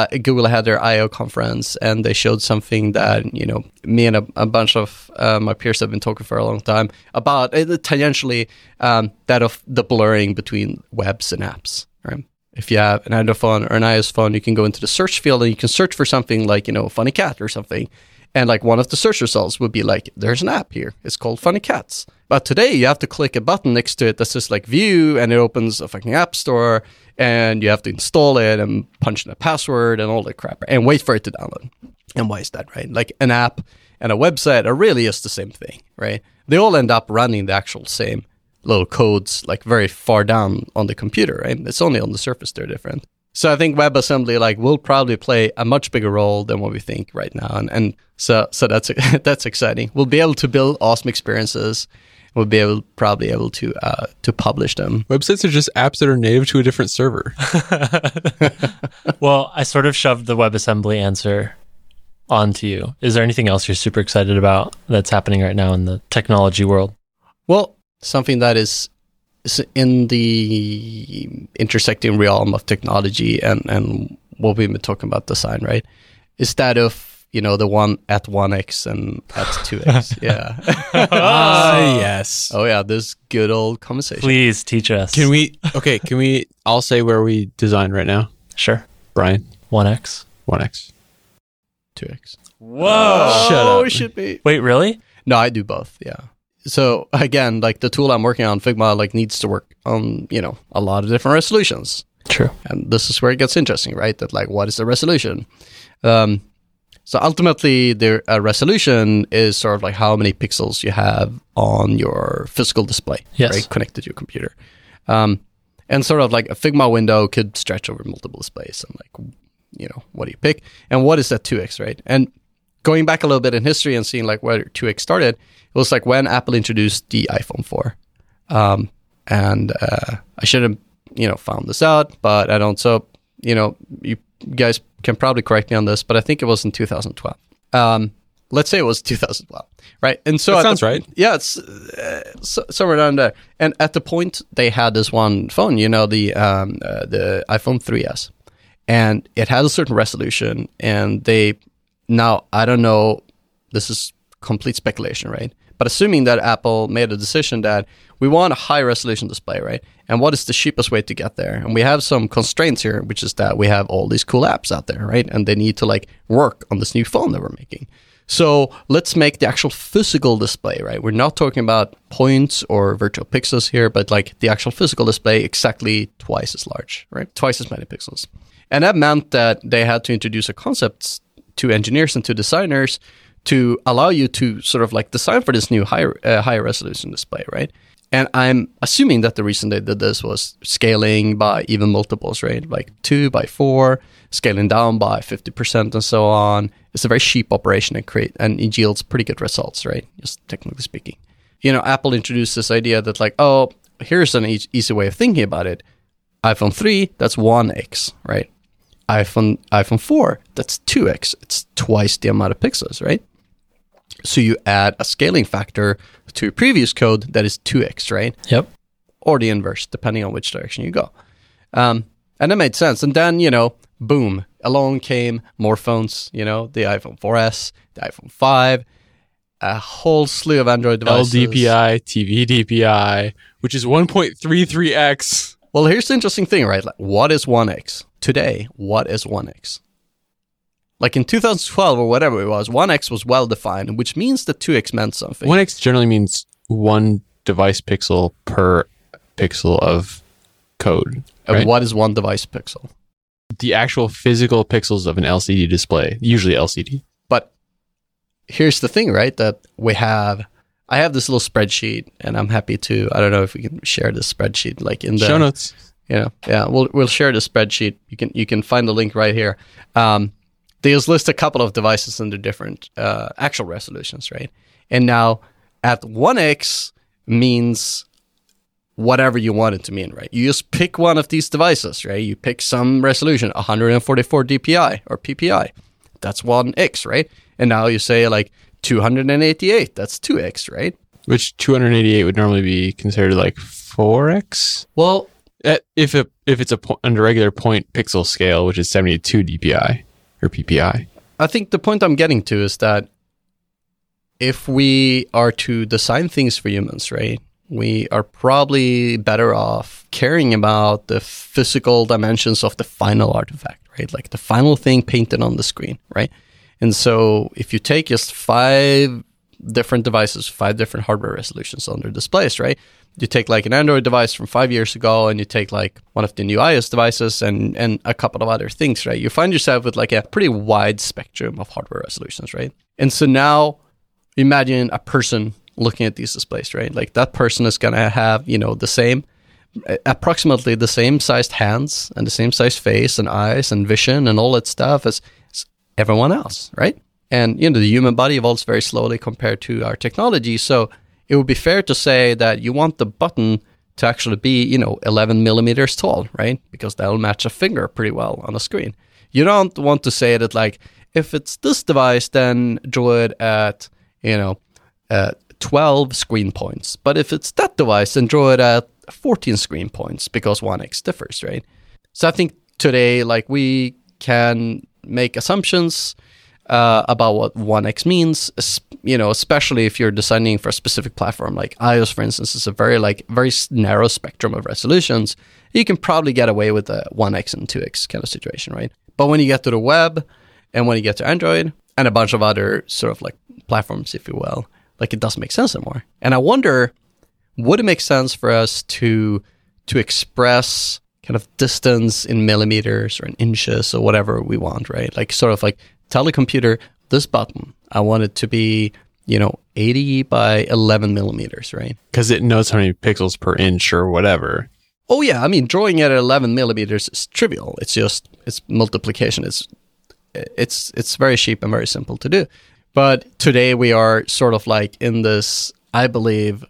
had their I.O. conference, and they showed something that, you know, me and a bunch of my peers have been talking for a long time about, tangentially, that of the blurring between webs and apps, right? If you have an Android phone or an iOS phone, you can go into the search field and you can search for something like, you know, funny cat or something. And like one of the search results would be like, there's an app here. It's called Funny Cats. But today you have to click a button next to it that says like view and it opens a fucking app store and you have to install it and punch in a password and all that crap and wait for it to download. And why is that, right? Like an app and a website are really just the same thing, right? They all end up running the actual same little codes like very far down on the computer, right? It's only on the surface they're different. So I think WebAssembly like will probably play a much bigger role than what we think right now, and so that's exciting. We'll be able to build awesome experiences. We'll be able to publish them. Websites are just apps that are native to a different server. Well, I sort of shoved the WebAssembly answer onto you. Is there anything else you're super excited about that's happening right now in the technology world? Well, something that is in the intersecting realm of technology and what we've been talking about design, right? Is that of, you know, the one at 1x and at 2x. Yeah. Yes. Oh yeah, this good old conversation. Please teach us. Can we all say where we designed right now? Sure. Brian? 1x. 2x. Whoa. Shut up. Should be. Wait, really? No, I do both, yeah. So again, like the tool I'm working on, Figma, like needs to work on, you know, a lot of different resolutions. True. And this is where it gets interesting, right? That like, what is the resolution? So ultimately, the resolution is sort of like how many pixels you have on your physical display, right, connected to your computer. And sort of like a Figma window could stretch over multiple displays. And like, you know, what do you pick? And what is that 2x, right? And going back a little bit in history and seeing like where 2x started, it was like when Apple introduced the iPhone 4. And I should have, you know, found this out, but I don't. So, you know, you guys can probably correct me on this, but I think it was in 2012. Let's say it was 2012, right? And so that sounds right. Yeah, it's somewhere down there. And at the point, they had this one phone, you know, the iPhone 3S, and it had a certain resolution. And they now, I don't know, this is complete speculation, right? But assuming that Apple made a decision that we want a high-resolution display, right? And what is the cheapest way to get there? And we have some constraints here, which is that we have all these cool apps out there, right? And they need to like work on this new phone that we're making. So let's make the actual physical display, right? We're not talking about points or virtual pixels here, but like the actual physical display exactly twice as large, right? Twice as many pixels. And that meant that they had to introduce a concept to engineers and to designers to allow you to sort of like design for this new higher resolution display, right? And I'm assuming that the reason they did this was scaling by even multiples, right? Like 2 by 4, scaling down by 50% and so on. It's a very cheap operation and it yields pretty good results, right? Just technically speaking. You know, Apple introduced this idea that like, oh, here's an easy way of thinking about it. iPhone 3, that's 1x, right? iPhone 4, that's 2x. It's twice the amount of pixels, right? So you add a scaling factor to your previous code that is 2x, right? Yep. Or the inverse, depending on which direction you go. And that made sense. And then, you know, boom, along came more phones, you know, the iPhone 4S, the iPhone 5, a whole slew of Android devices. LDPI, TV DPI, which is 1.33x. Well, here's the interesting thing, right? Like, what is 1x? Today, what is 1x? Like in 2012 or whatever it was, 1x was well-defined, which means that 2x meant something. 1x generally means one device pixel per pixel of code. Right? And what is one device pixel? The actual physical pixels of an LCD display, usually LCD. But here's the thing, right? That I have this little spreadsheet, and I'm happy to, I don't know if we can share this spreadsheet, like in the show notes. Yeah, we'll share the spreadsheet. You can find the link right here. They just list a couple of devices under different actual resolutions, right? And now at 1x means whatever you want it to mean, right? You just pick one of these devices, right? You pick some resolution, 144 DPI or PPI. That's 1x, right? And now you say like 288, that's 2x, right? Which 288 would normally be considered like 4x? Well, if it's on a regular point pixel scale, which is 72 DPI. Or PPI. I think the point I'm getting to is that if we are to design things for humans, right, we are probably better off caring about the physical dimensions of the final artifact, right? Like the final thing painted on the screen, right? And so if you take just 5 different devices, 5 different hardware resolutions on their displays, right? You take like an Android device from 5 years ago and you take like one of the new iOS devices and a couple of other things, right? You find yourself with like a pretty wide spectrum of hardware resolutions, right? And so now imagine a person looking at these displays, right? Like that person is going to have, you know, approximately the same sized hands and the same sized face and eyes and vision and all that stuff as everyone else, right? And, you know, the human body evolves very slowly compared to our technology. So it would be fair to say that you want the button to actually be, you know, 11 millimeters tall, right? Because that'll match a finger pretty well on a screen. You don't want to say that, like, if it's this device, then draw it at, you know, 12 screen points. But if it's that device, then draw it at 14 screen points because 1x differs, right? So I think today, like, we can make assumptions about what 1x means, you know, especially if you're designing for a specific platform, like iOS, for instance, is a very narrow spectrum of resolutions. You can probably get away with a 1x and 2x kind of situation, right? But when you get to the web and when you get to Android and a bunch of other sort of like platforms, if you will, like it doesn't make sense anymore. And I wonder, would it make sense for us to express kind of distance in millimeters or in inches or whatever we want, right? Like sort of like, tell the computer, this button, I want it to be, 80 by 11 millimeters, right? Because it knows how many pixels per inch or whatever. Oh, yeah. I mean, drawing it at 11 millimeters is trivial. It's just, it's multiplication. It's very cheap and very simple to do. But today we are sort of like in this, I believe,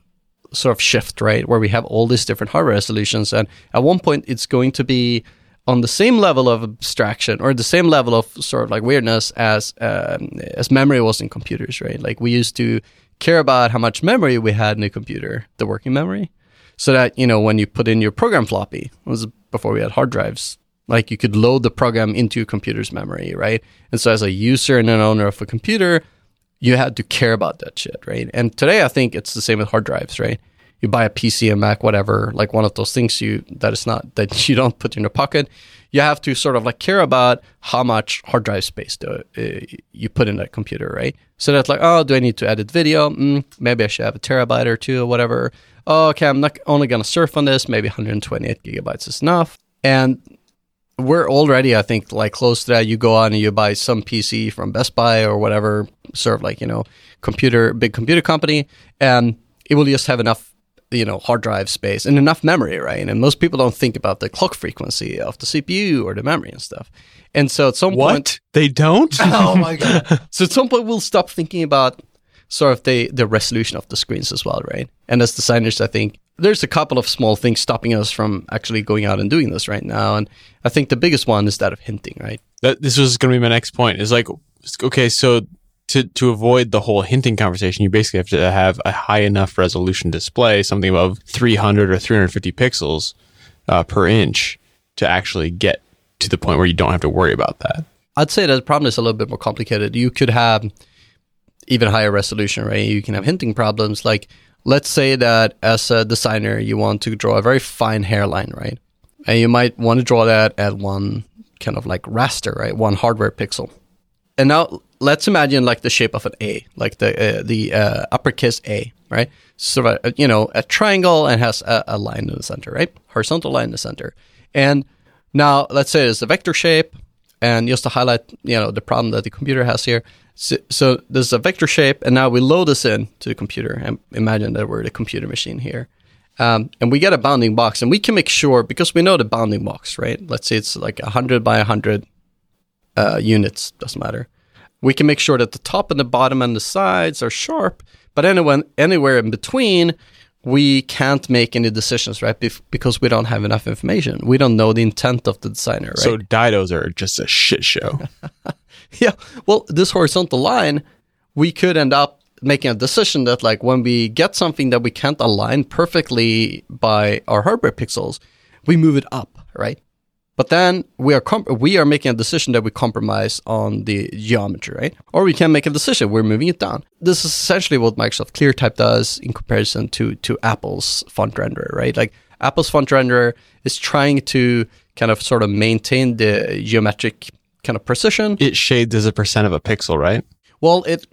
sort of shift, right? Where we have all these different hardware solutions. And at one point, it's going to be on the same level of abstraction or the same level of sort of like weirdness as memory was in computers, right? Like we used to care about how much memory we had in a computer, the working memory. So that, when you put in your program floppy, it was before we had hard drives, like you could load the program into your computer's memory, right? And so as a user and an owner of a computer, you had to care about that shit, right? And today I think it's the same with hard drives, right? You buy a PC, a Mac, whatever, like one of those things that you don't put in your pocket. You have to sort of like care about how much hard drive space you put in that computer, right? So that's like, oh, do I need to edit video? Maybe I should have a terabyte or two or whatever. Oh, okay, I'm not only going to surf on this. Maybe 128 gigabytes is enough. And we're already, I think, like close to that. You go on and you buy some PC from Best Buy or whatever, sort of like, big computer company, and it will just have enough hard drive space and enough memory, right? And most people don't think about the clock frequency of the CPU or the memory and stuff. And so at some point... What? They don't? Oh, my God. So at some point, we'll stop thinking about sort of the resolution of the screens as well, right? And as designers, I think there's a couple of small things stopping us from actually going out and doing this right now. And I think the biggest one is that of hinting, right? This was going to be my next point. It's like, okay, so... To avoid the whole hinting conversation, you basically have to have a high enough resolution display, something above 300 or 350 pixels per inch to actually get to the point where you don't have to worry about that. I'd say that the problem is a little bit more complicated. You could have even higher resolution, right? You can have hinting problems. Like, let's say that as a designer, you want to draw a very fine hairline, right? And you might want to draw that at one kind of like raster, right? One hardware pixel. And now... Let's imagine like the shape of an A, like the uppercase A, right? So, a triangle and has a line in the center, right? Horizontal line in the center. And now let's say it's a vector shape, and just to highlight, the problem that the computer has here. So there's a vector shape, and now we load this in to the computer and imagine that we're the computer machine here. And we get a bounding box, and we can make sure, because we know the bounding box, right? Let's say it's like 100 by 100 units, doesn't matter. We can make sure that the top and the bottom and the sides are sharp, but anywhere in between, we can't make any decisions, right? Because we don't have enough information. We don't know the intent of the designer, right? So didos are just a shit show. Yeah. Well, this horizontal line, we could end up making a decision that like when we get something that we can't align perfectly by our hardware pixels, we move it up, right? But then we are making a decision that we compromise on the geometry, right? Or we can make a decision. We're moving it down. This is essentially what Microsoft ClearType does in comparison to Apple's font renderer, right? Like Apple's font renderer is trying to kind of sort of maintain the geometric kind of precision. It shades as a percent of a pixel, right? Well, it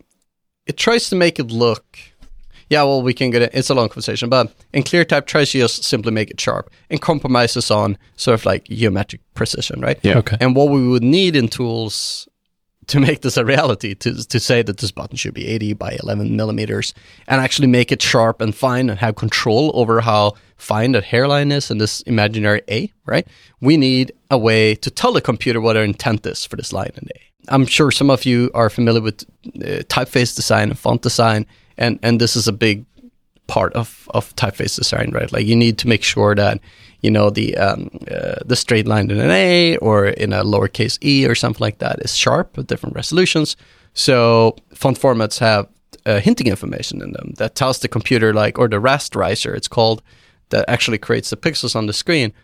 tries to make it look... Yeah, well, we can get it. It's a long conversation, but in ClearType, tries to just simply make it sharp and compromises on sort of like geometric precision, right? Yeah. Okay. And what we would need in tools to make this a reality, to say that this button should be 80 by 11 millimeters and actually make it sharp and fine and have control over how fine that hairline is in this imaginary A, right? We need a way to tell the computer what our intent is for this line in A. I'm sure some of you are familiar with typeface design and font design. And this is a big part of typeface design, right? Like you need to make sure that, the straight line in an A or in a lowercase e or something like that is sharp with different resolutions. So font formats have hinting information in them that tells the computer or the rasterizer, it's called, that actually creates the pixels on the screen,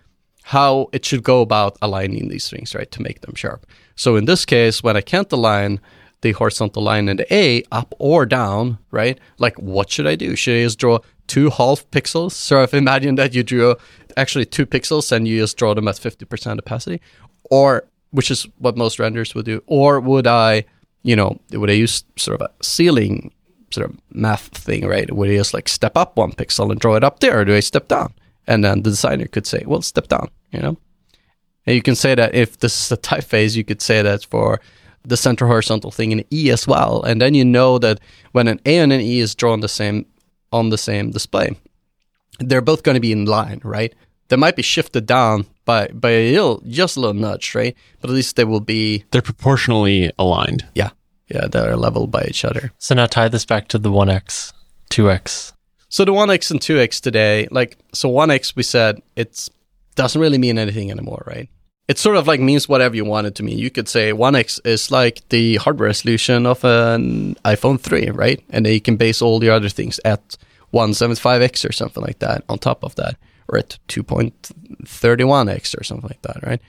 how it should go about aligning these things, right? To make them sharp. So in this case, when I can't align the horizontal line and the A up or down, right? Like, what should I do? Should I just draw 2.5 pixels? So if imagine that you drew actually 2 pixels and you just draw them at 50% opacity, or which is what most renderers would do, or would I, would I use sort of a ceiling sort of math thing, right? Would I just like step up 1 pixel and draw it up there, or do I step down? And then the designer could say, well, step down, And you can say that if this is a typeface, you could say that for the center horizontal thing in E as well. And then you know that when an A and an E is drawn the same on the same display, they're both going to be in line, right? They might be shifted down by a little, just a little nudge, right? But at least they will be... They're proportionally aligned. Yeah. Yeah, they're leveled by each other. So now tie this back to the 1x, 2x. So the 1x and 2x today, like, so 1x, we said, it doesn't really mean anything anymore, right? It sort of like means whatever you want it to mean. You could say 1x is like the hardware resolution of an iPhone 3, right? And then you can base all the other things at 175x or something like that on top of that, or at 2.31x or something like that, right?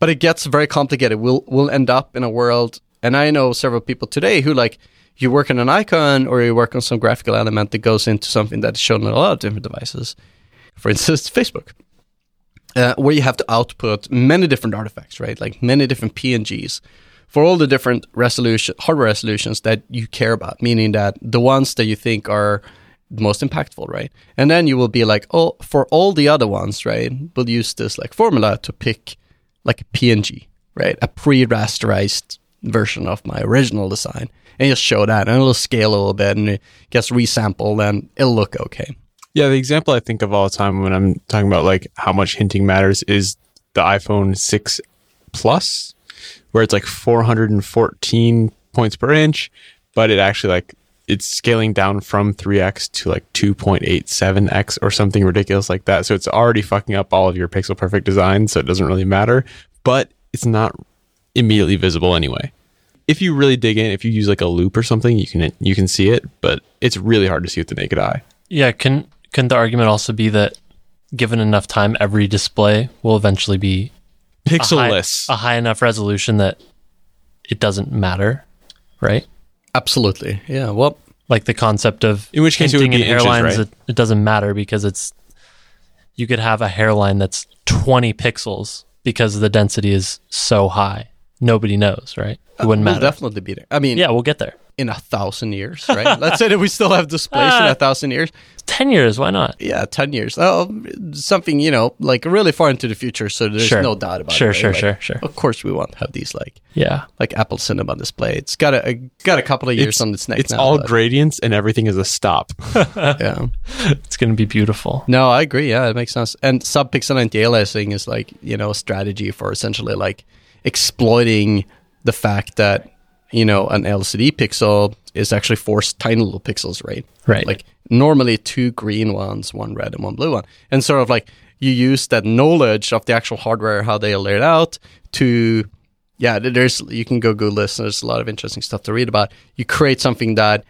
But it gets very complicated. We'll end up in a world, and I know several people today who, like, you work on an icon or you work on some graphical element that goes into something that's shown on a lot of different devices. For instance, Facebook, where you have to output many different artifacts, right? Like many different PNGs for all the different resolution, hardware resolutions that you care about, meaning that the ones that you think are most impactful, right? And then you will be like, oh, for all the other ones, right, we'll use this like formula to pick like a PNG, right? A pre-rasterized version of my original design, and just show that, and it'll scale a little bit, and it gets resampled, and it'll look okay. Yeah, the example I think of all the time when I'm talking about like how much hinting matters is the iPhone 6 Plus, where it's like 414 points per inch, but it actually like it's scaling down from 3x to like 2.87x or something ridiculous like that. So it's already fucking up all of your pixel perfect design, so it doesn't really matter, but it's not immediately visible anyway. If you really dig in, if you use like a loop or something, you can see it, but it's really hard to see with the naked eye. Yeah, can the argument also be that given enough time, every display will eventually be pixelless, a high enough resolution that it doesn't matter, right? Absolutely. Yeah. Well, like the concept of in which case it would be inches, hairlines, right? It doesn't matter because it's you could have a hairline that's 20 pixels because the density is so high. Nobody knows, right? It wouldn't matter. We'll definitely be there. I mean, yeah, we'll get there in 1,000 years, right? Let's say that we still have displays in 1,000 years. 10 years, why not? Yeah, 10 years. Oh, something, you know, like really far into the future, so there's no doubt about it. Right? Sure. Of course, we won't have these like Apple Cinema display. It's got a couple of years on its neck. It's now, all gradients, and everything is a stop. Yeah, it's gonna be beautiful. No, I agree. Yeah, it makes sense. And sub-pixel anti-aliasing is like, you know, a strategy for essentially like exploiting the fact that, you know, an LCD pixel is actually four tiny little pixels, right? Right. Like normally two green ones, one red and one blue one. And sort of like you use that knowledge of the actual hardware, how they are laid out to, yeah, there's, you can go Google this and there's a lot of interesting stuff to read about. You create something that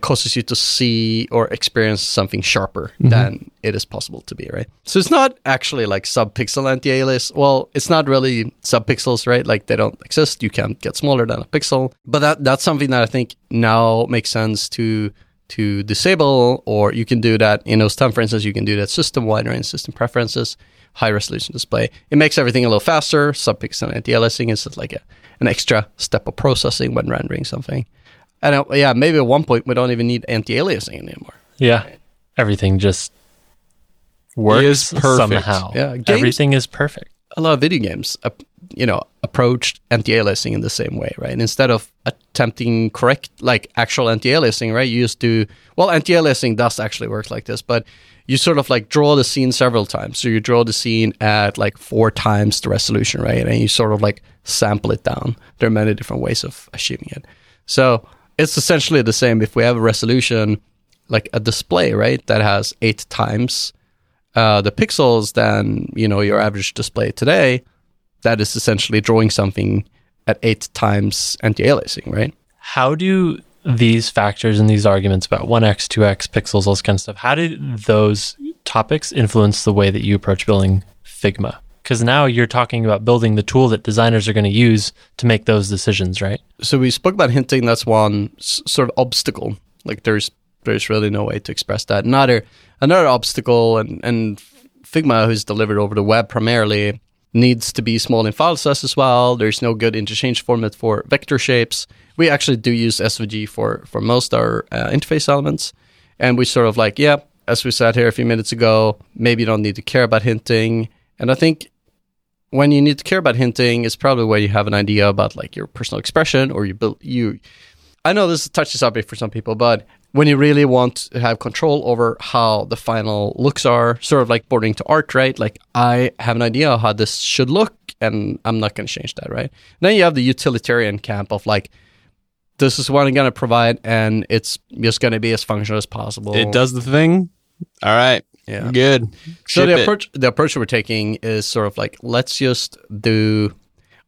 causes you to see or experience something sharper than it is possible to be, right? So it's not actually like sub-pixel anti-alias. Well, it's not really sub-pixels, right? Like they don't exist. You can't get smaller than a pixel. But that's something that I think now makes sense to disable, or you can do that in those time, for instance, you can do that system-wide or in system preferences, high-resolution display. It makes everything a little faster. Sub-pixel anti-aliasing is just like an extra step of processing when rendering something. And yeah, maybe at one point we don't even need anti-aliasing anymore. Yeah, right. Everything just works somehow. Yeah, everything is perfect. A lot of video games, approached anti-aliasing in the same way, right? And instead of attempting actual anti-aliasing, right? You just do anti-aliasing does actually work like this, but you sort of like draw the scene several times. So you draw the scene at like 4 times the resolution, right? And you sort of like sample it down. There are many different ways of achieving it. So it's essentially the same if we have a resolution, like a display, right, that has 8 times the pixels than, you know, your average display today, that is essentially drawing something at 8 times anti-aliasing, right? How do these factors and these arguments about 1x, 2x, pixels, all this kind of stuff, how do those topics influence the way that you approach building Figma? Because now you're talking about building the tool that designers are going to use to make those decisions, right? So we spoke about hinting. That's one sort of obstacle. Like there's really no way to express that. Another obstacle, and Figma, who's delivered over the web primarily, needs to be small in file size as well. There's no good interchange format for vector shapes. We actually do use SVG for most our interface elements. And we sort of like, yeah, as we said here a few minutes ago, maybe you don't need to care about hinting. And I think when you need to care about hinting is probably where you have an idea about like your personal expression or you build you. I know this touches up for some people, but when you really want to have control over how the final looks are, sort of like bordering to art, right? Like I have an idea how this should look and I'm not going to change that, right? Then you have the utilitarian camp of like, this is what I'm going to provide and it's just going to be as functional as possible. It does the thing. All right. Yeah. Good. So the approach we're taking is sort of like, let's just do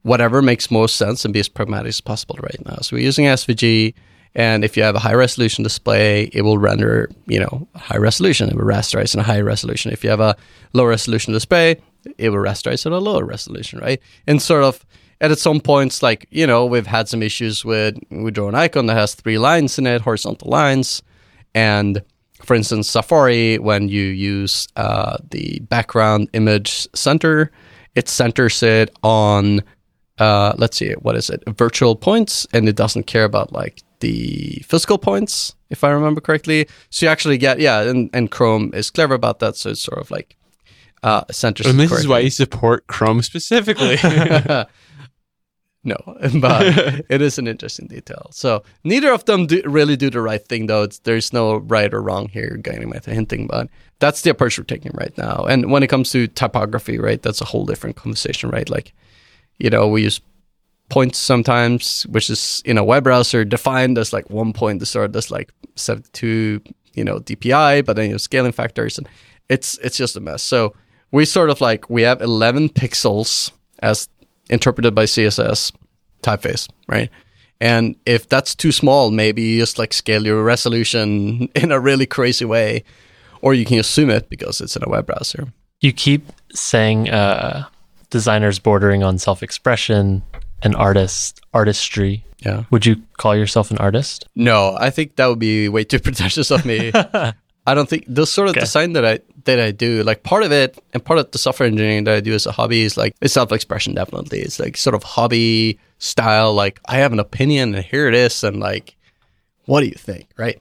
whatever makes most sense and be as pragmatic as possible right now. So we're using SVG, and if you have a high resolution display, it will render, you know, high resolution. It will rasterize in a high resolution. If you have a low resolution display, it will rasterize at a lower resolution, right? And sort of at some points, like, you know, we've had some issues with we draw an icon that has three lines in it, horizontal lines, and for instance, Safari, when you use the background image center, it centers it on, let's see, what is it? Virtual points, and it doesn't care about like the physical points, if I remember correctly. So you actually get, and Chrome is clever about that, so it's sort of like centers it correctly. And this is why you support Chrome specifically. No, but it is an interesting detail. So neither of them really do the right thing, though. There's no right or wrong here guiding my hinting, but that's the approach we're taking right now. And when it comes to typography, right, that's a whole different conversation, right? Like, you know, we use points sometimes, which is in a web browser defined as like 1 point to start, that's like 72, you know, DPI, but then you have scaling factors, and it's just a mess. So we sort of like, we have 11 pixels as interpreted by CSS typeface, right? And if that's too small, maybe you just like scale your resolution in a really crazy way, or you can just zoom it because it's in a web browser. You keep saying designers bordering on self-expression and artistry. Yeah. Would you call yourself an artist? No, I think that would be way too pretentious of me. I don't think the sort of design that I do, like part of it and part of the software engineering that I do as a hobby is like it's self-expression, definitely. It's like sort of hobby style, like I have an opinion and here it is, and like, what do you think, right?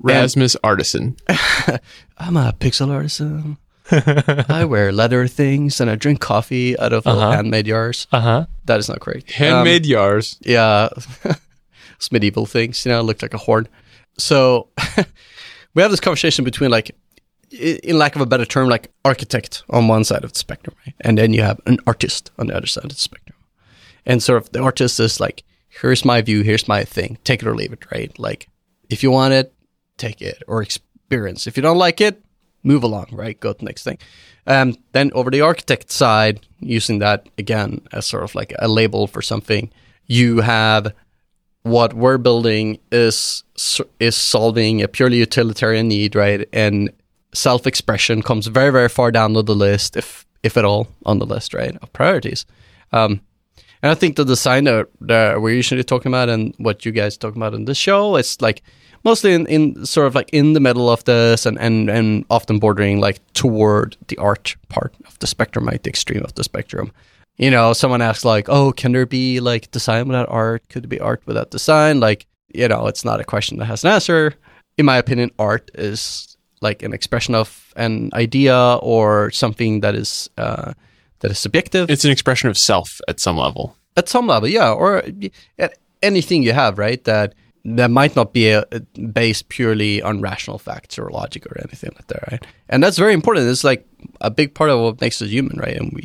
Rasmus Anderson. I'm a pixel artisan. I wear leather things and I drink coffee out of handmade jars. That is not correct. Handmade jars. Yeah. It's medieval things, you know, look like a horn. So we have this conversation between like, in lack of a better term, like architect on one side of the spectrum, right? And then you have an artist on the other side of the spectrum. And sort of the artist is like, here's my view, here's my thing, take it or leave it, right? Like, if you want it, take it or experience. If you don't like it, move along, right? Go to the next thing. Then over the architect side, using that again as sort of like a label for something, you have what we're building is solving a purely utilitarian need, right? And self-expression comes very, very far down the list, if at all, on the list, right, of priorities. And I think the design that we're usually talking about and what you guys talk about in this show is like mostly in sort of like in the middle of this and often bordering like toward the art part of the spectrum, like the extreme of the spectrum. You know, someone asks like, oh, can there be like design without art? Could it be art without design? Like, you know, it's not a question that has an answer. In my opinion, art is like an expression of an idea or something that is subjective. It's an expression of self at some level. At some level, yeah. Or at anything you have, right? That might not be based purely on rational facts or logic or anything like that, right? And that's very important. It's like a big part of what makes us human, right? And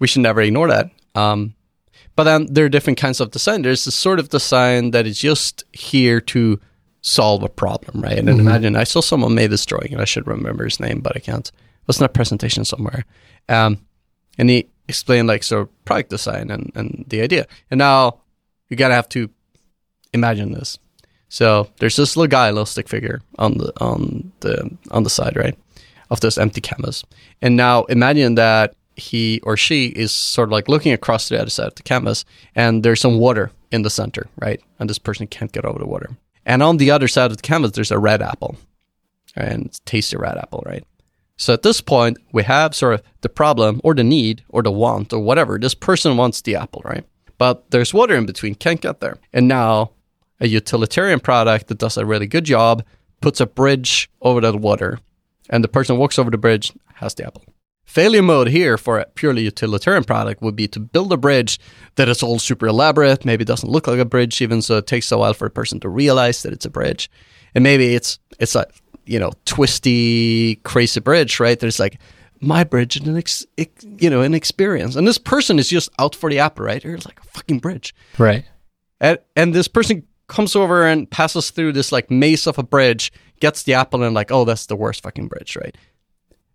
we should never ignore that. But then there are different kinds of design. There's the sort of design that is just here to solve a problem, right? And imagine, I saw someone made this drawing, and I should remember his name, but I can't. It was in a presentation somewhere. And he explained like sort of product design and the idea. And now you gotta have to imagine this. So there's this little guy, little stick figure on the side, right, of this empty canvas. And now imagine that he or she is sort of like looking across to the other side of the canvas, and there's some water in the center, right? And this person can't get over the water. And on the other side of the canvas, there's a red apple, and it's a tasty red apple, right? So at this point, we have sort of the problem or the need or the want or whatever. This person wants the apple, right? But there's water in between, can't get there. And now a utilitarian product that does a really good job puts a bridge over that water, and the person walks over the bridge, has the apple. Failure mode here for a purely utilitarian product would be to build a bridge that is all super elaborate. Maybe it doesn't look like a bridge even, so it takes a while for a person to realize that it's a bridge. And maybe it's a, you know, twisty, crazy bridge, right? There's like my bridge and an experience. And this person is just out for the apple, right? It's like a fucking bridge. Right. And this person comes over and passes through this like maze of a bridge, gets the apple and like, oh, that's the worst fucking bridge, right?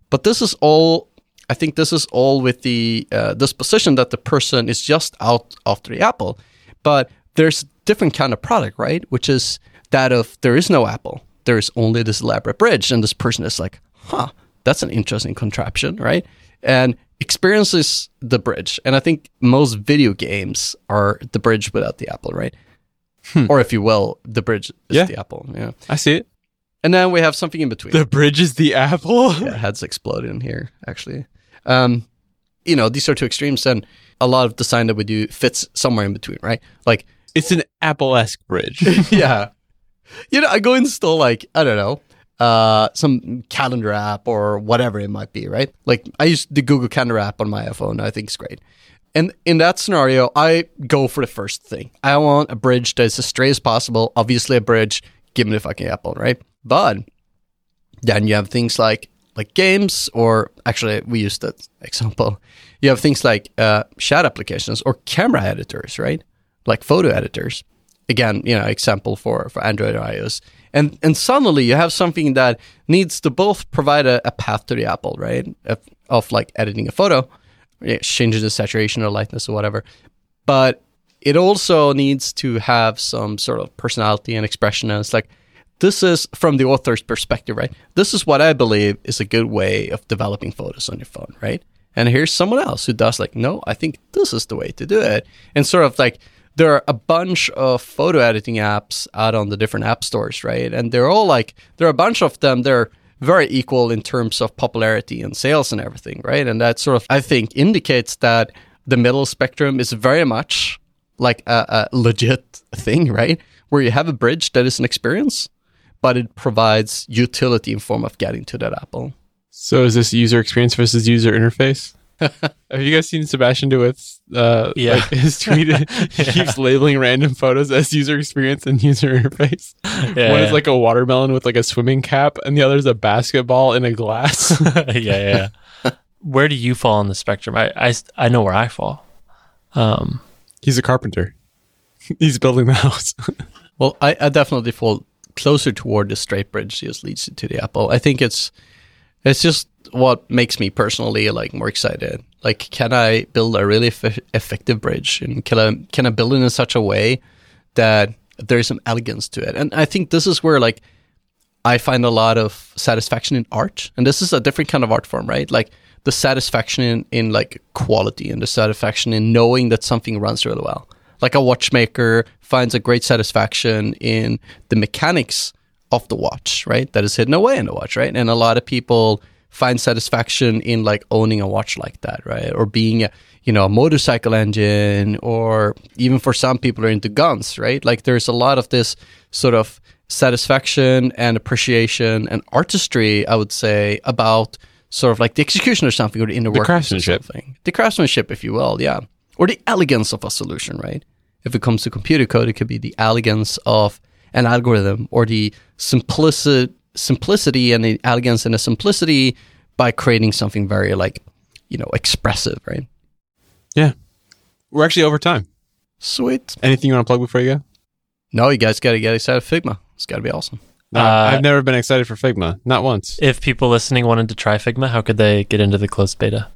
But this is all... I think this is all with the this position that the person is just out after the apple. But there's a different kind of product, right? Which is that of there is no apple. There is only this elaborate bridge. And this person is like, huh, that's an interesting contraption, right? And experiences the bridge. And I think most video games are the bridge without the apple, right? Or if you will, the bridge is the apple. Yeah, I see it. And then we have something in between. The bridge is the apple? Yeah, heads explode in here, actually. These are two extremes, and a lot of design that we do fits somewhere in between, right? Like it's an apple-esque bridge. Yeah. I go install some calendar app or whatever it might be, right? Like I use the Google Calendar app on my iPhone. I think it's great. And in that scenario, I go for the first thing. I want a bridge that's as straight as possible. Obviously a bridge, give me the fucking apple, right? But then you have things like games, or actually we used that example. You have things like chat applications or camera editors, right? Like photo editors. Again, example for Android or iOS. And suddenly you have something that needs to both provide a path to the apple, right? Of like editing a photo, changing the saturation or lightness or whatever. But it also needs to have some sort of personality and expression. And it's like, this is from the author's perspective, right? This is what I believe is a good way of developing photos on your phone, right? And here's someone else who does like, no, I think this is the way to do it. And sort of like, there are a bunch of photo editing apps out on the different app stores, right? And they're all like, there are a bunch of them. They're very equal in terms of popularity and sales and everything, right? And that sort of, I think, indicates that the middle spectrum is very much like a legit thing, right? Where you have a bridge that is an experience, but it provides utility in form of getting to that apple. So is this user experience versus user interface? Have you guys seen Sebastian DeWitt's his tweet? He keeps labeling random photos as user experience and user interface. Yeah. One is like a watermelon with like a swimming cap, and the other is a basketball in a glass. Yeah. Where do you fall on the spectrum? I know where I fall. He's a carpenter. He's building the house. Well, I definitely fall closer toward the straight bridge just leads to the apple. I think it's just what makes me personally like more excited. Like, can I build a really effective bridge, and can I build it in such a way that there is some elegance to it? And I think this is where like I find a lot of satisfaction in art, and this is a different kind of art form, right? Like the satisfaction in like quality, and the satisfaction in knowing that something runs really well. Like a watchmaker finds a great satisfaction in the mechanics of the watch, right? That is hidden away in the watch, right? And a lot of people find satisfaction in like owning a watch like that, right? Or being a motorcycle engine, or even for some people are into guns, right? Like there's a lot of this sort of satisfaction and appreciation and artistry, I would say, about sort of like the execution or something, or the inner work. The craftsmanship. The craftsmanship, if you will, yeah. Or the elegance of a solution, right? If it comes to computer code, it could be the elegance of an algorithm, or the simplicity and the elegance and the simplicity by creating something very like, expressive, right? Yeah. We're actually over time. Sweet. Anything you want to plug before you go? No, you guys got to get excited for Figma. It's got to be awesome. I've never been excited for Figma. Not once. If people listening wanted to try Figma, how could they get into the closed beta?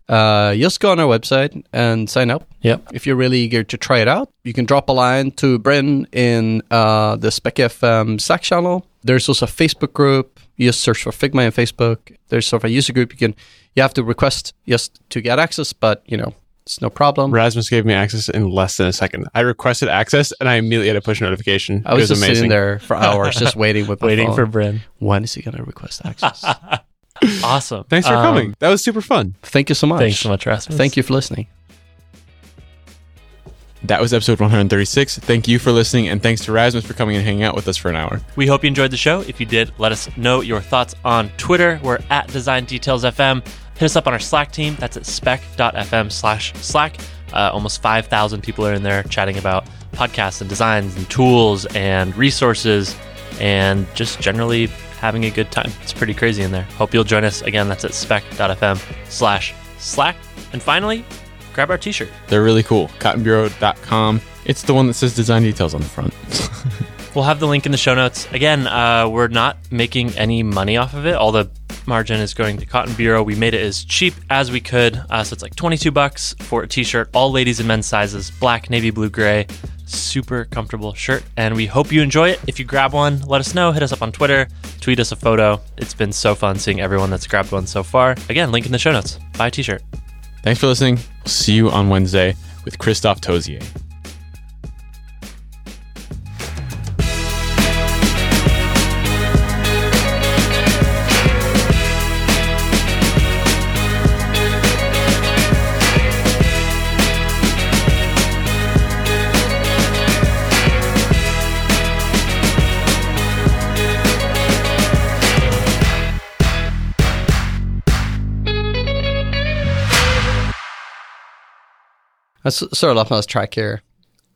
Just go on our website and sign up. Yep. If you're really eager to try it out, you can drop a line to Bryn in the SpecFM Slack channel. There's also a Facebook group. You just search for Figma in Facebook. There's sort of a user group. You have to request just to get access, but it's no problem. Rasmus gave me access in less than a second. I requested access, and I immediately had a push notification. I was just amazing. Sitting there for hours, just waiting with my phone. For Bryn. When is he going to request access? Awesome. Thanks for coming. That was super fun. Thank you so much. Thanks so much, Rasmus. Thank you for listening. That was episode 136. Thank you for listening, and thanks to Rasmus for coming and hanging out with us for an hour. We hope you enjoyed the show. If you did, let us know your thoughts on Twitter. We're at Design Details FM. Hit us up on our Slack team. That's at spec.fm/Slack. Almost 5,000 people are in there chatting about podcasts and designs and tools and resources and just generally having a good time. It's pretty crazy in there. Hope you'll join us. Again, that's at spec.fm/Slack. And finally, grab our t-shirt. They're really cool. Cottonbureau.com. It's the one that says design details on the front. We'll have the link in the show notes. Again, we're not making any money off of it. All the margin is going to Cotton Bureau. We made it as cheap as we could. So it's like $22 for a t-shirt, all ladies and men's sizes, black, navy, blue, gray, super comfortable shirt. And we hope you enjoy it. If you grab one, let us know. Hit us up on Twitter, tweet us a photo. It's been so fun seeing everyone that's grabbed one so far. Again, link in the show notes. Buy a t-shirt. Thanks for listening. See you on Wednesday with Christophe Tozier. I sort of lost my track here.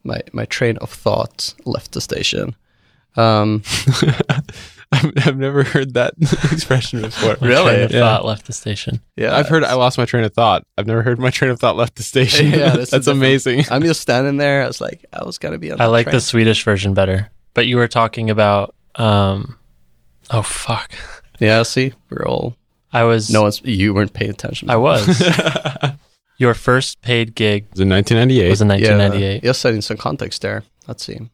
My train of thought left the station. I've never heard that expression before. Really? Train of thought left the station. Yeah, I've heard I lost my train of thought. I've never heard my train of thought left the station. Yeah, that's amazing. I'm just standing there. I was like, I was going to be on I like train. The Swedish version better. But you were talking about... oh, fuck. Yeah, see? We're all... You weren't paying attention. I was. Your first paid gig was in 1998. Yes, I need some context there. Let's see.